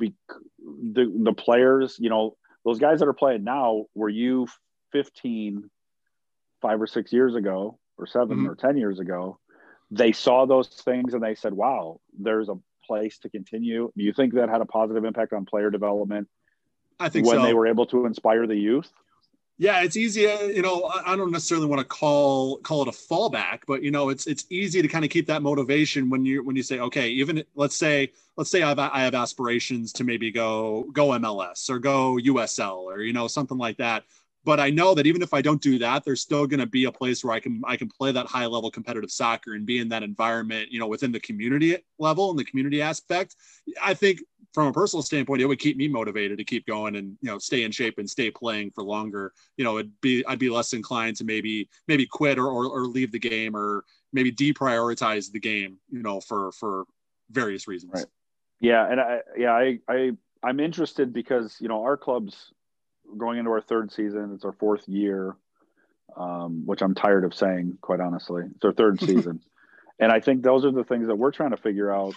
you know, those guys that are playing now were you 15, 5 or 6 years ago, or seven or 10 years ago. They saw those things and they said, wow, there's a place to continue. Do you think that had a positive impact on player development? I think when they were able to inspire the youth? Yeah, it's easy. You know, I don't necessarily want to call it a fallback, but you know, it's easy to kind of keep that motivation when you say, okay, even let's say I have aspirations to maybe go MLS or go USL or, you know, something like that. But I know that even if I don't do that, there's still going to be a place where I can play that high level competitive soccer and be in that environment, you know, within the community level and the community aspect. I think from a personal standpoint, it would keep me motivated to keep going and, you know, stay in shape and stay playing for longer. You know, I'd be less inclined to maybe quit or leave the game or maybe deprioritize the game, you know, for various reasons. Right. Yeah. And I'm interested because, you know, our club's going into our third season. It's our fourth year, which I'm tired of saying, quite honestly. It's our third season. And I think those are the things that we're trying to figure out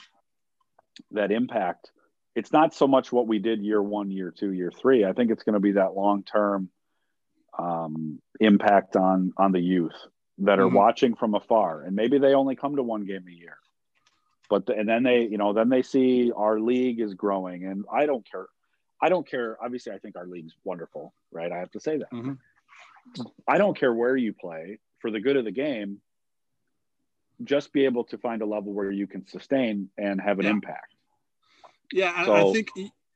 that impact. It's not so much what we did year one, year two, year three. I think it's going to be that long-term impact on the youth that are watching from afar. And maybe they only come to one game a year, but then they see our league is growing. And I don't care. Obviously, I think our league's wonderful, right? I have to say that. I don't care where you play for the good of the game. Just be able to find a level where you can sustain and have an impact. Yeah, so,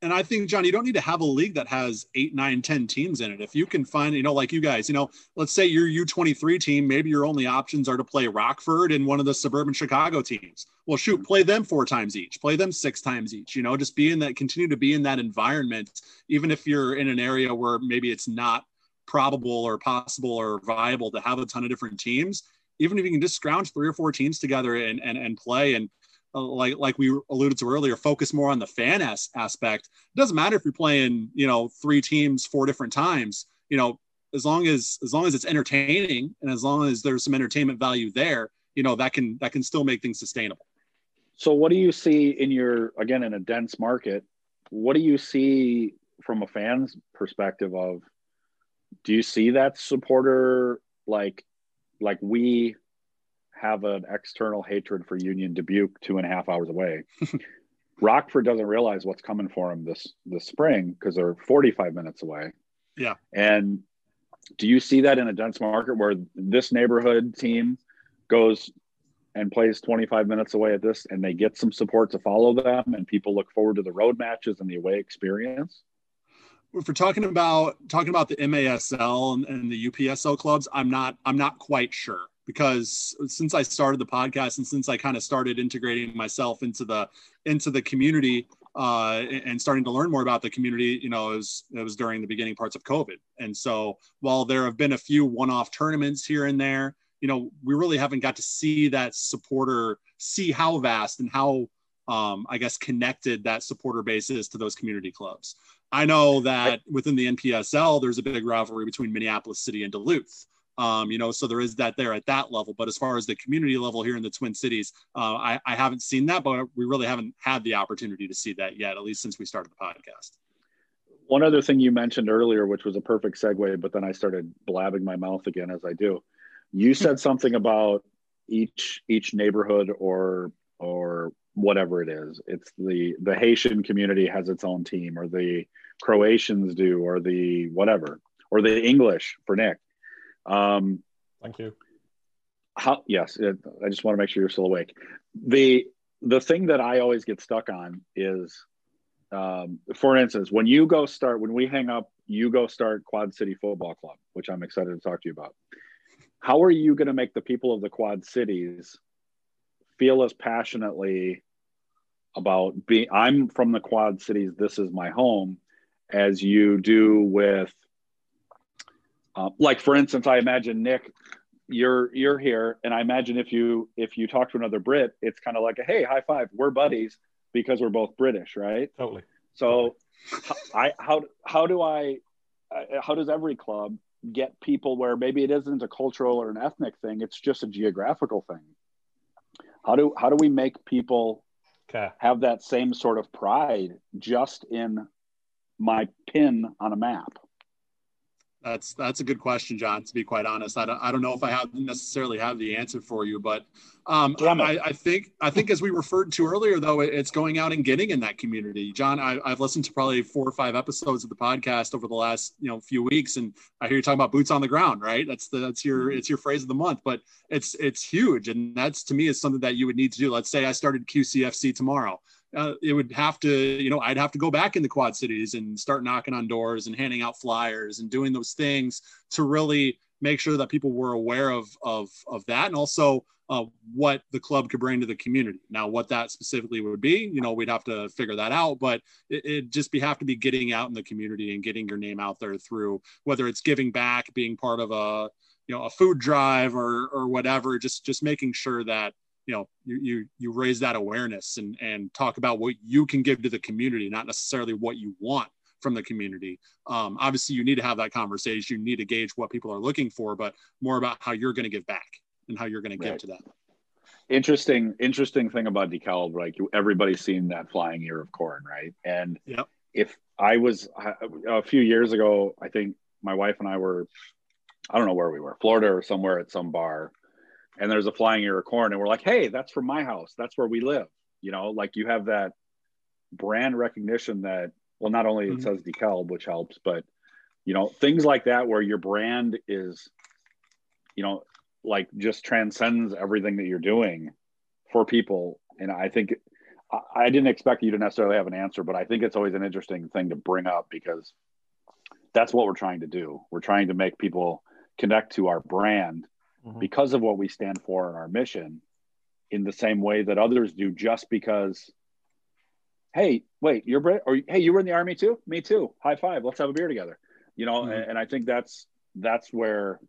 I think, John, you don't need to have a league that has 8, 9, 10 teams in it. If you can find, you know, like you guys, you know, let's say your U23 team, maybe your only options are to play Rockford and one of the suburban Chicago teams. Well, shoot, play them 4 times each, play them 6 times each, you know, just continue to be in that environment, even if you're in an area where maybe it's not probable or possible or viable to have a ton of different teams. Even if you can just scrounge 3 or 4 teams together and play and, like we alluded to earlier, focus more on the fan aspect. It doesn't matter if you're playing, you know, 3 teams 4 different times, you know, as long as it's entertaining and as long as there's some entertainment value there, you know, that can still make things sustainable. So what do you see in a dense market, what do you see from a fan's perspective of, do you see that supporter, like we have an external hatred for Union Dubuque 2.5 hours away. Rockford doesn't realize what's coming for them this spring because they're 45 minutes away. Yeah. And do you see that in a dense market where this neighborhood team goes and plays 25 minutes away at this and they get some support to follow them and people look forward to the road matches and the away experience? If we're talking about the MASL and the UPSL clubs, I'm not quite sure. Because since I started the podcast and since I kind of started integrating myself into the community and starting to learn more about the community, you know, it was during the beginning parts of COVID. And so while there have been a few one-off tournaments here and there, you know, we really haven't got to see how vast and how, I guess, connected that supporter base is to those community clubs. I know that within the NPSL, there's a big rivalry between Minneapolis City and Duluth. You know, so there is that there at that level. But as far as the community level here in the Twin Cities, I haven't seen that, but we really haven't had the opportunity to see that yet, at least since we started the podcast. One other thing you mentioned earlier, which was a perfect segue, but then I started blabbing my mouth again, as I do. You said something about each neighborhood or whatever it is. It's the Haitian community has its own team, or the Croatians do, or the whatever, or the English for Nick. Thank you. I just want to make sure you're still awake. The thing that I always get stuck on is, for instance, when we hang up, you go start Quad City Football Club, which I'm excited to talk to you about. How are you going to make the people of the Quad Cities feel as passionately about I'm from the Quad Cities, this is my home, as you do with, like, for instance, I imagine, Nick, you're here, and I imagine if you talk to another Brit, it's kind of like a, hey, high five, we're buddies because we're both British, right? Totally. So, how does every club get people where maybe it isn't a cultural or an ethnic thing, it's just a geographical thing? How do we make people have that same sort of pride just in my pin on a map? That's a good question, John, to be quite honest. I don't know if I have necessarily have the answer for you, but I think as we referred to earlier, though, it's going out and getting in that community. John, I've listened to probably 4 or 5 episodes of the podcast over the last few weeks, and I hear you talking about boots on the ground, right? That's your phrase of the month, but it's huge, and that's, to me, is something that you would need to do. Let's say I started QCFC tomorrow. It would have to, I'd have to go back in the Quad Cities and start knocking on doors and handing out flyers and doing those things to really make sure that people were aware of that, and also what the club could bring to the community. Now, what that specifically would be, we'd have to figure that out, but it'd just have to be getting out in the community and getting your name out there through, whether it's giving back, being part of a food drive or whatever, just making sure that you raise that awareness and talk about what you can give to the community, not necessarily what you want from the community. Obviously, you need to have that conversation. You need to gauge what people are looking for, but more about how you're going to give back and how you're going to give to them. Interesting thing about DeKalb, like everybody's seen that flying ear of corn, right? And if I was a few years ago, I think my wife and I were, I don't know where we were, Florida or somewhere at some bar. And there's a flying ear of corn, and we're like, hey, that's from my house. That's where we live. Like you have that brand recognition that, well, not only it says DeKalb, which helps, but, things like that where your brand is, like just transcends everything that you're doing for people. And I think I didn't expect you to necessarily have an answer, but I think it's always an interesting thing to bring up because that's what we're trying to do. We're trying to make people connect to our brand because of what we stand for and our mission in the same way that others do, just because, hey, wait, you're Brit, or hey, you were in the Army too? Me too. High five. Let's have a beer together. And I think that's where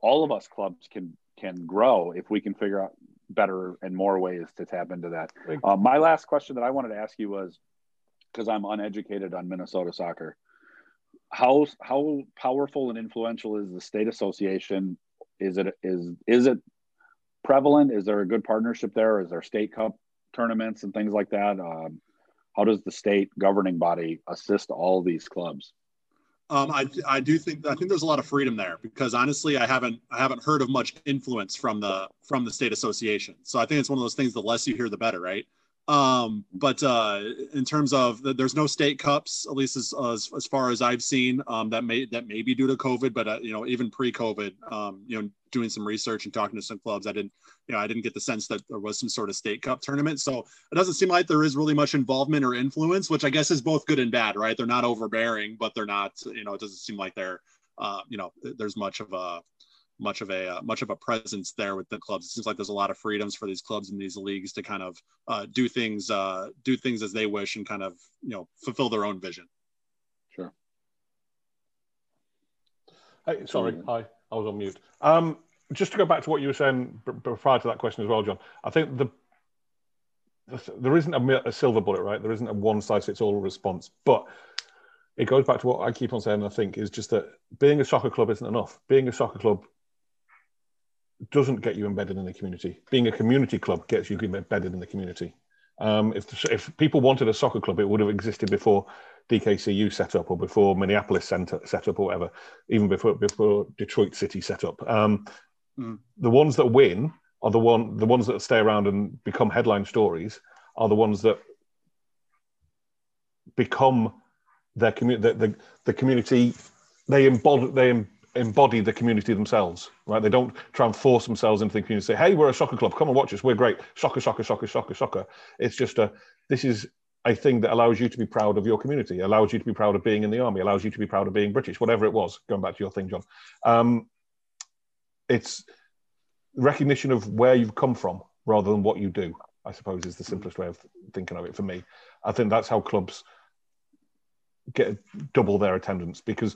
all of us clubs can grow if we can figure out better and more ways to tap into that. My last question that I wanted to ask you was, because I'm uneducated on Minnesota soccer, how powerful and influential is the state association? Is it prevalent? Is there a good partnership there? Is there state cup tournaments and things like that? How does the state governing body assist all these clubs? I think there's a lot of freedom there, because honestly, I haven't heard of much influence from the state association. So I think it's one of those things, the less you hear, the better, right? In terms of there's no state cups, at least as far as I've seen, that may be due to COVID, but even pre-COVID, doing some research and talking to some clubs, I didn't get the sense that there was some sort of state cup tournament. So it doesn't seem like there is really much involvement or influence, which I guess is both good and bad, right? They're not overbearing, but they're not, it doesn't seem like they're, there's much of a presence there with the clubs. It seems like there's a lot of freedoms for these clubs and these leagues to kind of do things as they wish and kind of fulfill their own vision. Sure. Hey, sorry, I was on mute. Just to go back to what you were saying prior to that question as well, John. I think there isn't a silver bullet, right? There isn't a one-size-fits-all response, but it goes back to what I keep on saying. I think is just that being a soccer club isn't enough. Being a soccer club doesn't get you embedded in the community. Being a community club gets you embedded in the community. If people wanted a soccer club, it would have existed before DKCU set up, or before Minneapolis Center set up, or whatever, even before Detroit City set up. The ones that win are the ones that stay around and become headline stories are the ones that become their community. The community they embody the community themselves, right? They don't try and force themselves into the community. Say, hey, we're a soccer club. Come and watch us. We're great. Soccer. It's just this is a thing that allows you to be proud of your community, allows you to be proud of being in the Army, allows you to be proud of being British, whatever it was. Going back to your thing, John, it's recognition of where you've come from rather than what you do, I suppose, is the simplest way of thinking of it for me. I think that's how clubs get double their attendance, because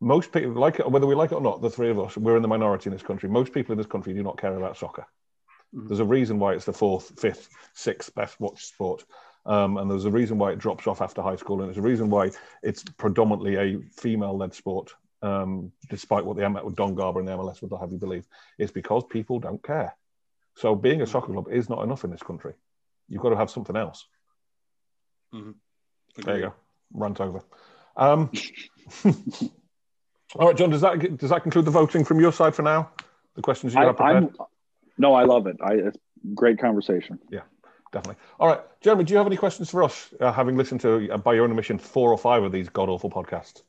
most people, like it, whether we like it or not, the three of us, we're in the minority in this country. Most people in this country do not care about soccer. There's a reason why it's the 4th, 5th, 6th best watched sport, and there's a reason why it drops off after high school, and there's a reason why it's predominantly a female-led sport, despite what Don Garber and the MLS would have you believe. It's because people don't care. So being a soccer club is not enough in this country. You've got to have something else. There you go. Rant over. All right, John, does that conclude the voting from your side for now? The questions you have prepared? No, I love it. It's great conversation. Yeah, definitely. All right, Jeremy, do you have any questions for us, having listened to, by your own admission, 4 or 5 of these god-awful podcasts?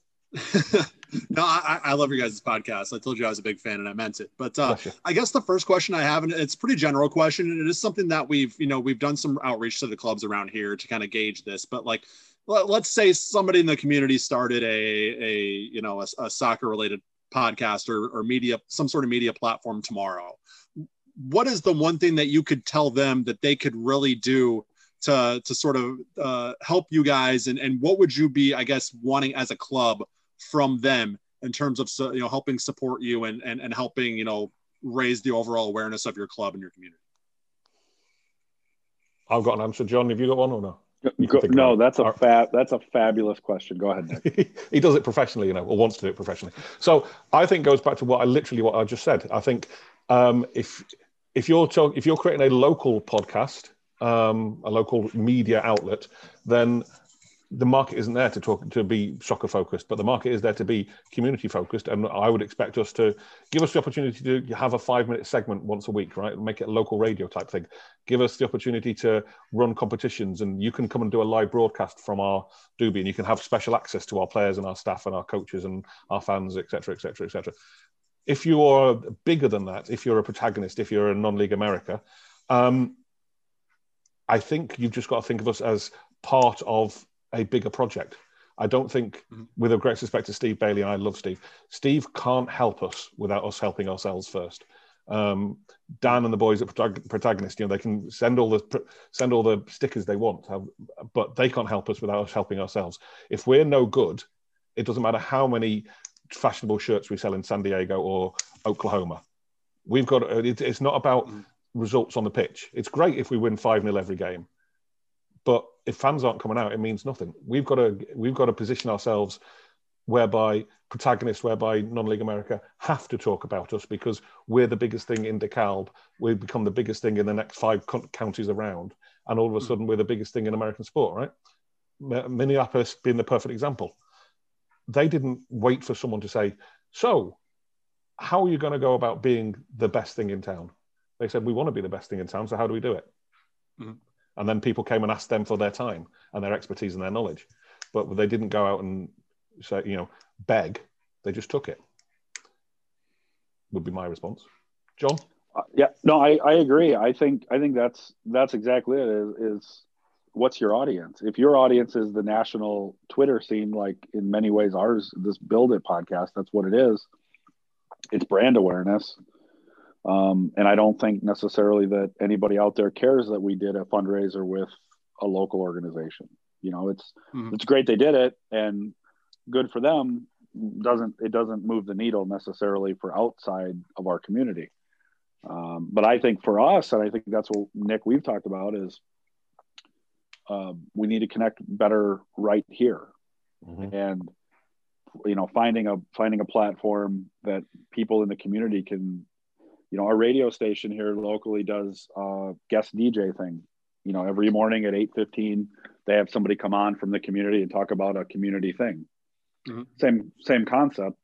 No, I love your guys' podcast. I told you I was a big fan and I meant it. But I guess the first question I have, and it's a pretty general question, and it is something that we've done some outreach to the clubs around here to kind of gauge this. But like, let's say somebody in the community started a soccer related podcast or media, some sort of media platform tomorrow. What is the one thing that you could tell them that they could really do to sort of help you guys? And what would you be, I guess, wanting as a club from them in terms of helping support you and helping raise the overall awareness of your club and your community? I've got an answer, John. Have you got one or no? No, that's a fabulous question. Go ahead, Nick. He does it professionally, or wants to do it professionally. So I think it goes back to what I just said. I think if you're creating a local podcast, a local media outlet, then the market isn't there to be soccer focused, but the market is there to be community focused. And I would expect us to give us the opportunity to have a 5-minute segment once a week, right? Make it a local radio type thing. Give us the opportunity to run competitions, and you can come and do a live broadcast from our doobie, and you can have special access to our players and our staff and our coaches and our fans, et cetera, et cetera, et cetera. If you are bigger than that, if you're a Protagonist, if you're a non-league America, I think you've just got to think of us as part of a bigger project. I don't think, with a great respect to Steve Bailey, and I love Steve, Steve can't help us without us helping ourselves first. Dan and the boys at Protagonist, they can send all the stickers they want, but they can't help us without us helping ourselves. If we're no good, it doesn't matter how many fashionable shirts we sell in San Diego or Oklahoma. We've got. It's not about results on the pitch. It's great if we win 5-0 every game, but if fans aren't coming out, it means nothing. We've got to position ourselves whereby Protagonists, whereby non-league America have to talk about us because we're the biggest thing in DeKalb. We've become the biggest thing in the next 5 counties around, and all of a sudden we're the biggest thing in American sport, right? Minneapolis being the perfect example. They didn't wait for someone to say, so how are you going to go about being the best thing in town? They said, we want to be the best thing in town, so how do we do it? And then people came and asked them for their time and their expertise and their knowledge. But they didn't go out and say, beg. They just took it, would be my response. John? I agree. I think that's exactly it, is what's your audience? If your audience is the national Twitter scene, like in many ways ours, this Build It podcast, that's what it is. It's brand awareness. And I don't think necessarily that anybody out there cares that we did a fundraiser with a local organization. It's great they did it and good for them. It doesn't move the needle necessarily for outside of our community. But I think for us, and I think that's what Nick, we've talked about, is we need to connect better right here. And finding a platform that people in the community can. Our radio station here locally does guest DJ thing. Every morning at 8:15, they have somebody come on from the community and talk about a community thing. Same concept,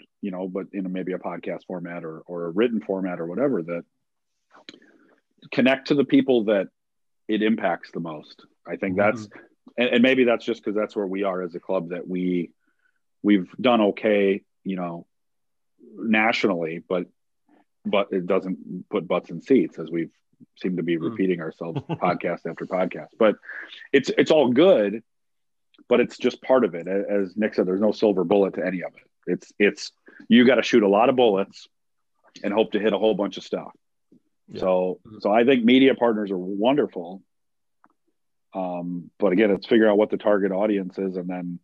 but in maybe a podcast format or a written format or whatever, that connect to the people that it impacts the most. I think that's, and maybe that's just because that's where we are as a club, that we've done okay, nationally, but it doesn't put butts in seats, as we've seemed to be repeating ourselves podcast after podcast. But it's all good, but it's just part of it. As Nick said, there's no silver bullet to any of it. It's you got to shoot a lot of bullets and hope to hit a whole bunch of stuff. Yeah. So I think media partners are wonderful. But again, it's figuring out what the target audience is, and then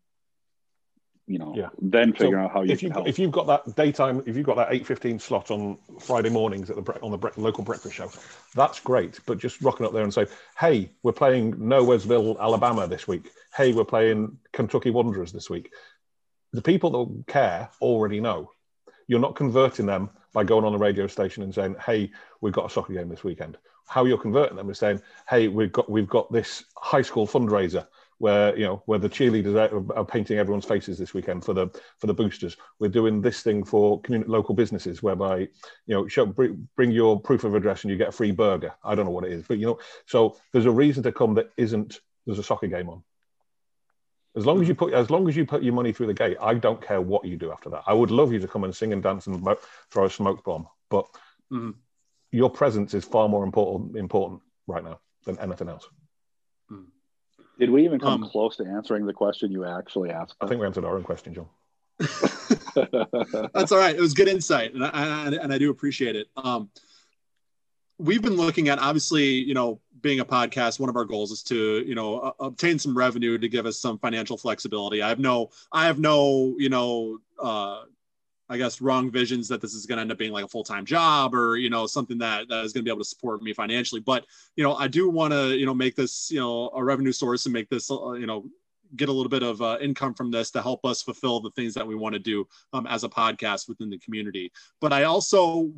then figuring out how you can help. If you've got that daytime, if you've got that 8:15 slot on Friday mornings at on the local breakfast show, that's great. But just rocking up there and say, hey, we're playing Nowheresville, Alabama this week. Hey, we're playing Kentucky Wanderers this week. The people that care already know. You're not converting them by going on the radio station and saying, hey, we've got a soccer game this weekend. How you're converting them is saying, hey, we've got this high school fundraiser. where, you know, where the cheerleaders are painting everyone's faces this weekend for the boosters. We're doing this thing for community, local businesses, whereby, you know, show, bring your proof of address and you get a free burger. I don't know what it is, but, you know, so there's a reason to come that isn't there's a soccer game on. As long as you put your money through the gate, I don't care what you do after that. I would love you to come and sing and dance and throw a smoke bomb, but your presence is far more important right now than anything else. Did we even come close to answering the question you actually asked? I think we answered our own question, John. That's all right. It was good insight, and I do appreciate it. We've been looking at, obviously, you know, being a podcast, one of our goals is to, you know, obtain some revenue to give us some financial flexibility. I have no, you know, I guess wrong visions that this is going to end up being like a full-time job or, you know, something that is going to be able to support me financially. But, you know, I do want to, you know, make this, you know, a revenue source and make this, you know, get a little bit of income from this to help us fulfill the things that we want to do as a podcast within the community. But I also don't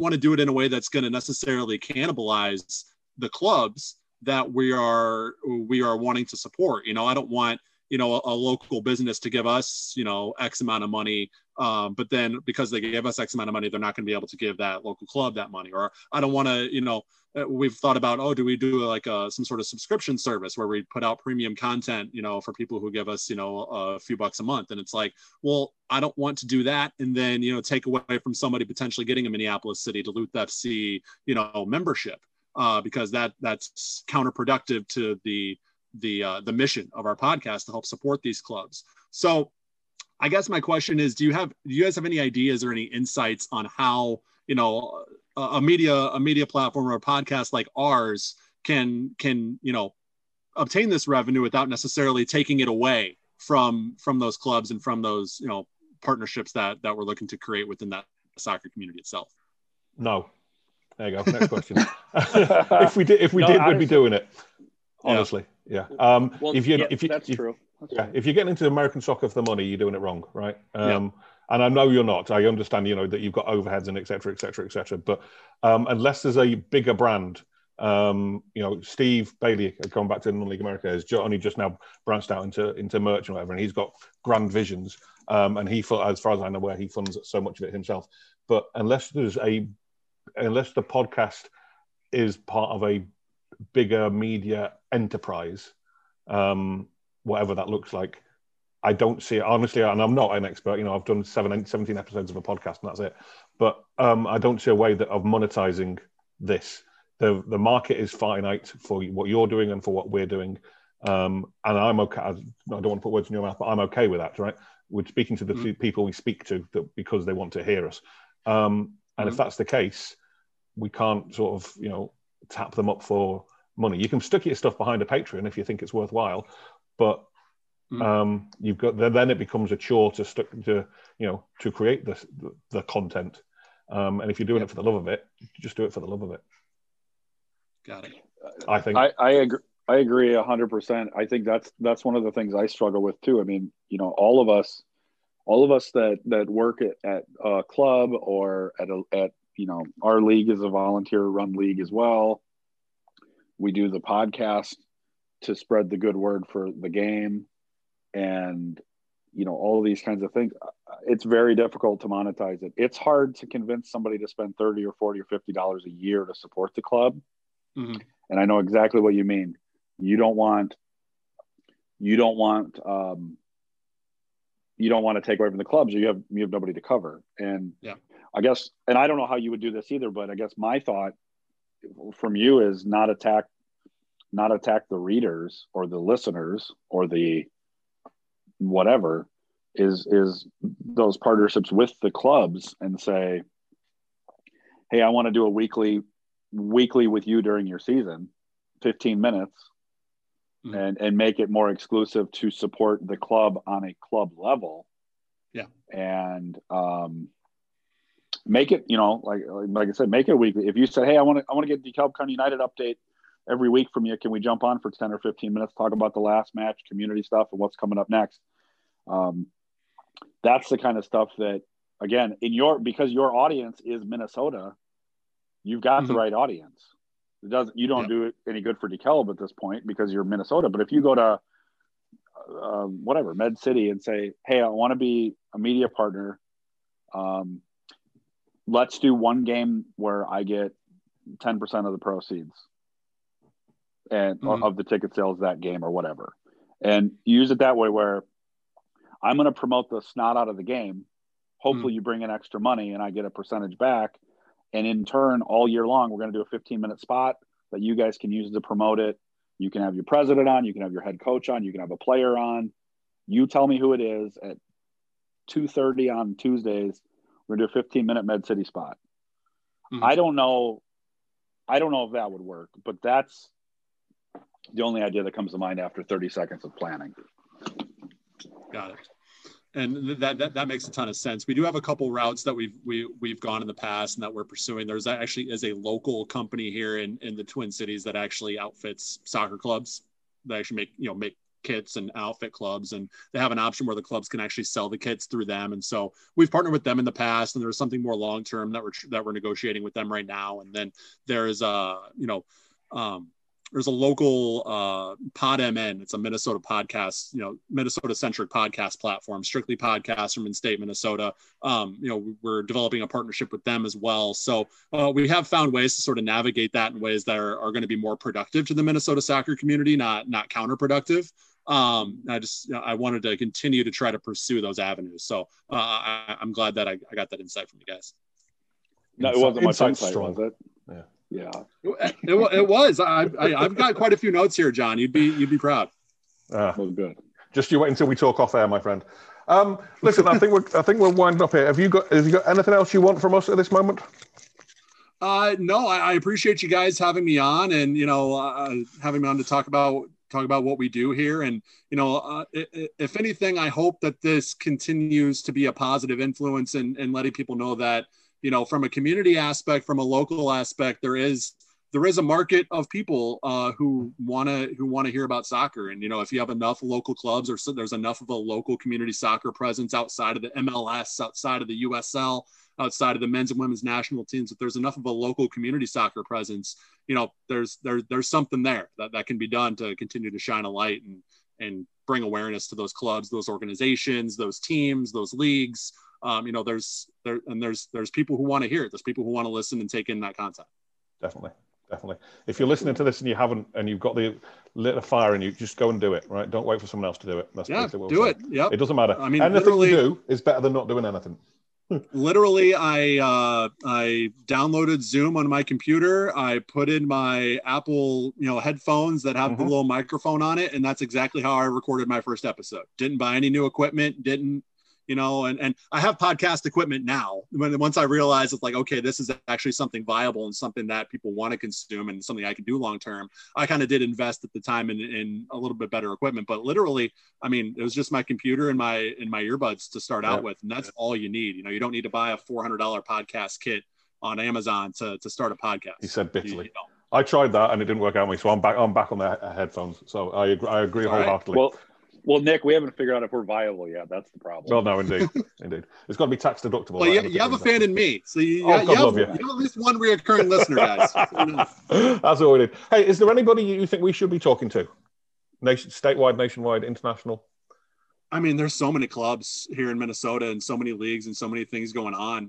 want to do it in a way that's going to necessarily cannibalize the clubs that we are wanting to support. You know, I don't want, you know, a local business to give us, you know, X amount of money, but then because they gave us X amount of money, they're not going to be able to give that local club that money. Or I don't want to, you know, we've thought about, do we do like some sort of subscription service where we put out premium content, you know, for people who give us, you know, a few bucks a month? And it's like, well, I don't want to do that. And then, you know, take away from somebody potentially getting a Minneapolis City, Duluth FC, you know, membership, because that's counterproductive to the mission of our podcast to help support these clubs. So I guess my question is, do you guys have any ideas or any insights on how, you know, a media platform or a podcast like ours can, you know, obtain this revenue without necessarily taking it away from those clubs and from those, you know, partnerships that we're looking to create within that soccer community itself? No. There you go. Next question. If we did, honestly, we'd be doing it. Honestly. Yeah. Well, if you, that's true. Yeah, if you're getting into American soccer for the money, you're doing it wrong, right? And I know you're not. I understand, you know, that you've got overheads and et cetera, et cetera, et cetera. But unless there's a bigger brand, you know, Steve Bailey, going back to Non-League America, has only just now branched out into merch and whatever, and he's got grand visions. And he, as far as I'm aware, he funds so much of it himself. But unless the podcast is part of a bigger media enterprise, whatever that looks like, I don't see it, honestly, and I'm not an expert. You know, I've done 17 episodes of a podcast and that's it. But I don't see a way of monetizing this. The market is finite for what you're doing and for what we're doing. And I'm okay. I don't want to put words in your mouth, but I'm okay with that, right? We're speaking to the people we speak to because they want to hear us. And if that's the case, we can't sort of, you know, tap them up for money. You can stick your stuff behind a Patreon if you think it's worthwhile, but you've got then it becomes a chore to create the content. And if you're doing it for the love of it, just do it for the love of it. Got it. I think I agree 100%. I think that's one of the things I struggle with too. I mean, you know, all of us that work at a club or at you know, our league is a volunteer-run league as well. We do the podcast to spread the good word for the game, and you know, all of these kinds of things. It's very difficult to monetize it. It's hard to convince somebody to spend $30 or $40 or $50 a year to support the club. And I know exactly what you mean. You don't want to take away from the clubs. You have nobody to cover, and I guess, and I don't know how you would do this either, but I guess my thought from you is not attack the readers or the listeners or the whatever is those partnerships with the clubs, and say, hey, I want to do a weekly with you during your season, 15 minutes, and make it more exclusive to support the club on a club level. Yeah. And, make it, you know, like I said, make it weekly. If you said, hey, I want to get DeKalb County United update every week from you, can we jump on for 10 or 15 minutes, talk about the last match, community stuff, and what's coming up next? That's the kind of stuff that, again, because your audience is Minnesota, you've got the right audience. You don't do any good for DeKalb at this point because you're Minnesota. But if you go to whatever, Med City, and say, hey, I want to be a media partner. Let's do one game where I get 10% of the proceeds and of the ticket sales that game or whatever, and use it that way, where I'm going to promote the snot out of the game. Hopefully you bring in extra money and I get a percentage back. And in turn, all year long, we're going to do a 15-minute spot that you guys can use to promote it. You can have your president on, you can have your head coach on, you can have a player on. You tell me who it is at 2:30 on Tuesdays. We're going to do a 15-minute Med City spot. I don't know if that would work, but that's the only idea that comes to mind after 30 seconds of planning. Got it. And that makes a ton of sense. We do have a couple routes that we've gone in the past and that we're pursuing. There's actually is a local company here in the Twin Cities that actually outfits soccer clubs. They actually make kits and outfit clubs, and they have an option where the clubs can actually sell the kits through them. And so we've partnered with them in the past, and there's something more long-term that we're negotiating with them right now. And then there is there's a local Pod MN. It's a Minnesota podcast, Minnesota-centric podcast platform, strictly podcasts from in-state Minnesota. We're developing a partnership with them as well. So we have found ways to sort of navigate that in ways that are going to be more productive to the Minnesota soccer community, not counterproductive. I wanted to continue to try to pursue those avenues. So I'm glad that I got that insight from you guys. No, it wasn't my tongue fight, was it? Yeah. Yeah, it was. I've got quite a few notes here, John. You'd be proud. That was good. Just you wait until we talk off air, my friend. Listen, I think we're winding up here. Have you got anything else you want from us at this moment? No, I appreciate you guys having me on, and having me on to talk about what we do here. And if anything, I hope that this continues to be a positive influence and letting people know that, from a community aspect, from a local aspect, there is a market of people who want to hear about soccer. And if you have enough local clubs, or so there's enough of a local community soccer presence outside of the MLS, outside of the USL, outside of the men's and women's national teams, if there's enough of a local community soccer presence, there's something there that can be done to continue to shine a light and bring awareness to those clubs, those organizations, those teams, those leagues. There's people who want to hear it. There's people who want to listen and take in that content. Definitely. If you're listening to this and you haven't, and you've got the lit a fire in you, just go and do it, right? Don't wait for someone else to do it. That's basically what we'll do. It doesn't matter. I mean, anything you do is better than not doing anything. Literally, I downloaded Zoom on my computer. I put in my Apple, headphones that have the little microphone on it. And that's exactly how I recorded my first episode. Didn't buy any new equipment, and I have podcast equipment now. Once I realized it's like, okay, this is actually something viable and something that people want to consume and something I can do long-term, I kind of did invest at the time in a little bit better equipment, but literally, it was just my computer and my earbuds to start out with. And that's all you need. You don't need to buy a $400 podcast kit on Amazon to start a podcast. He said bitterly. I tried that and it didn't work out for me. So I'm back on the headphones. So I agree wholeheartedly. Right. Well, Nick, we haven't figured out if we're viable yet. That's the problem. Well, no, indeed. It's got to be tax deductible. Well, you have a fan in me. So you have at least one reoccurring listener, guys. That's all we need. Hey, is there anybody you think we should be talking to? Statewide, nationwide, international? There's so many clubs here in Minnesota and so many leagues and so many things going on.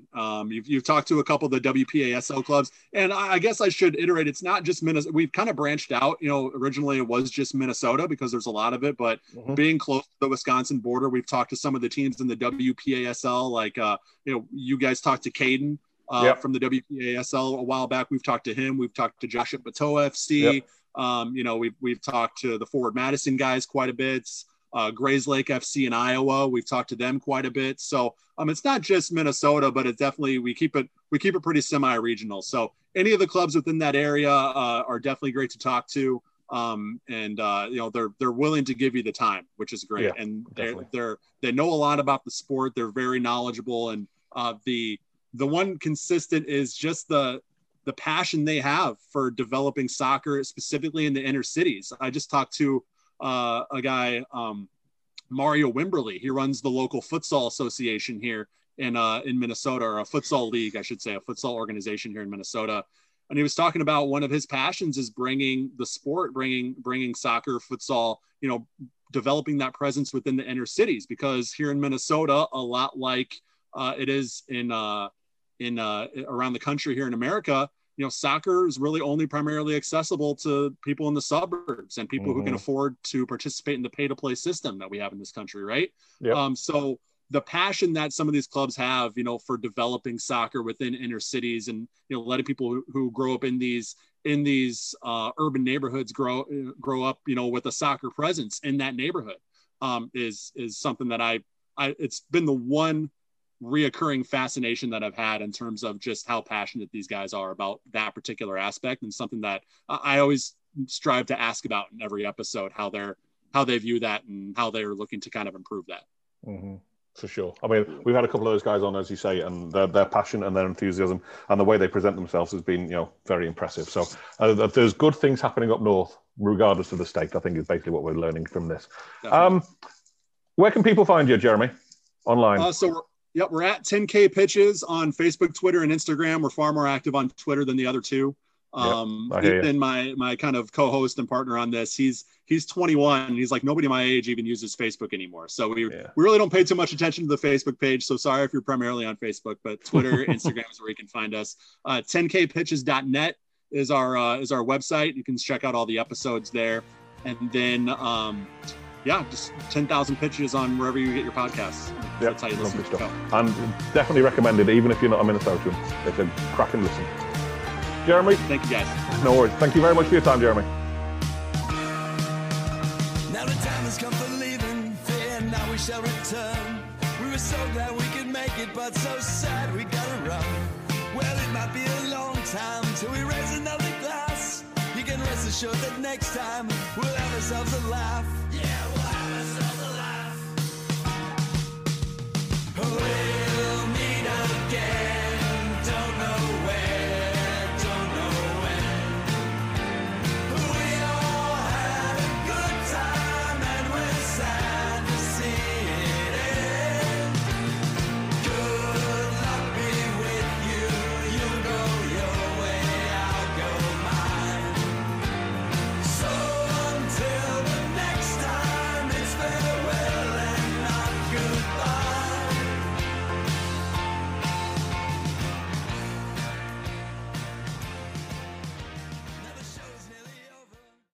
You've talked to a couple of the WPASL clubs, and I guess I should iterate. It's not just Minnesota. We've kind of branched out, originally it was just Minnesota because there's a lot of it, but being close to the Wisconsin border, we've talked to some of the teams in the WPASL, like, you guys talked to Caden from the WPASL a while back. We've talked to him. We've talked to Josh at Bateau FC. Yep. We've talked to the Forward Madison guys quite a bit. Grays Lake FC in Iowa, we've talked to them quite a bit. So it's not just Minnesota, but it definitely, we keep it pretty semi-regional. So any of the clubs within that area are definitely great to talk to. They're willing to give you the time, which is great. Yeah, and they know a lot about the sport. They're very knowledgeable. And the one consistent is just the passion they have for developing soccer, specifically in the inner cities. I just talked to a guy, Mario Wimberly. He runs the local futsal association here in Minnesota, or a futsal league, I should say, a futsal organization here in Minnesota. And he was talking about one of his passions is bringing the sport, bringing soccer, futsal, developing that presence within the inner cities, because here in Minnesota, a lot like it is in around the country here in America, you know, soccer is really only primarily accessible to people in the suburbs and people who can afford to participate in the pay-to-play system that we have in this country, right? Yep. So the passion that some of these clubs have, you know, for developing soccer within inner cities and, you know, letting people who grow up in these urban neighborhoods grow up, you know, with a soccer presence in that neighborhood is something that I it's been the one reoccurring fascination that I've had in terms of just how passionate these guys are about that particular aspect, and something that I always strive to ask about in every episode, how they view that and how they're looking to kind of improve that. Mm-hmm. For sure. I mean, we've had a couple of those guys on, as you say, and their passion and their enthusiasm and the way they present themselves has been, you know, very impressive. So there's good things happening up north, regardless of the state, I think is basically what we're learning from this. Where can people find you, Jeremy? Online? We're at 10K Pitches on Facebook, Twitter, and Instagram. We're far more active on Twitter than the other two. Ethan, my kind of co-host and partner on this, he's 21. He's like, nobody my age even uses Facebook anymore. So we really don't pay too much attention to the Facebook page. So sorry if you're primarily on Facebook, but Twitter, Instagram is where you can find us. 10kpitches.net is our website. You can check out all the episodes there. And then, just 10,000 pitches on wherever you get your podcasts. That's how you listen to stuff. And definitely recommend it, even if you're not a Minnesotan. It's a cracking listen. Jeremy, thank you guys. No worries. Thank you very much for your time, Jeremy. Now the time has come for leaving, fear now we shall return. We were so glad we could make it, but so sad we gotta run. Well, it might be a long time till we raise another glass. You can rest assured that next time we'll have ourselves a laugh.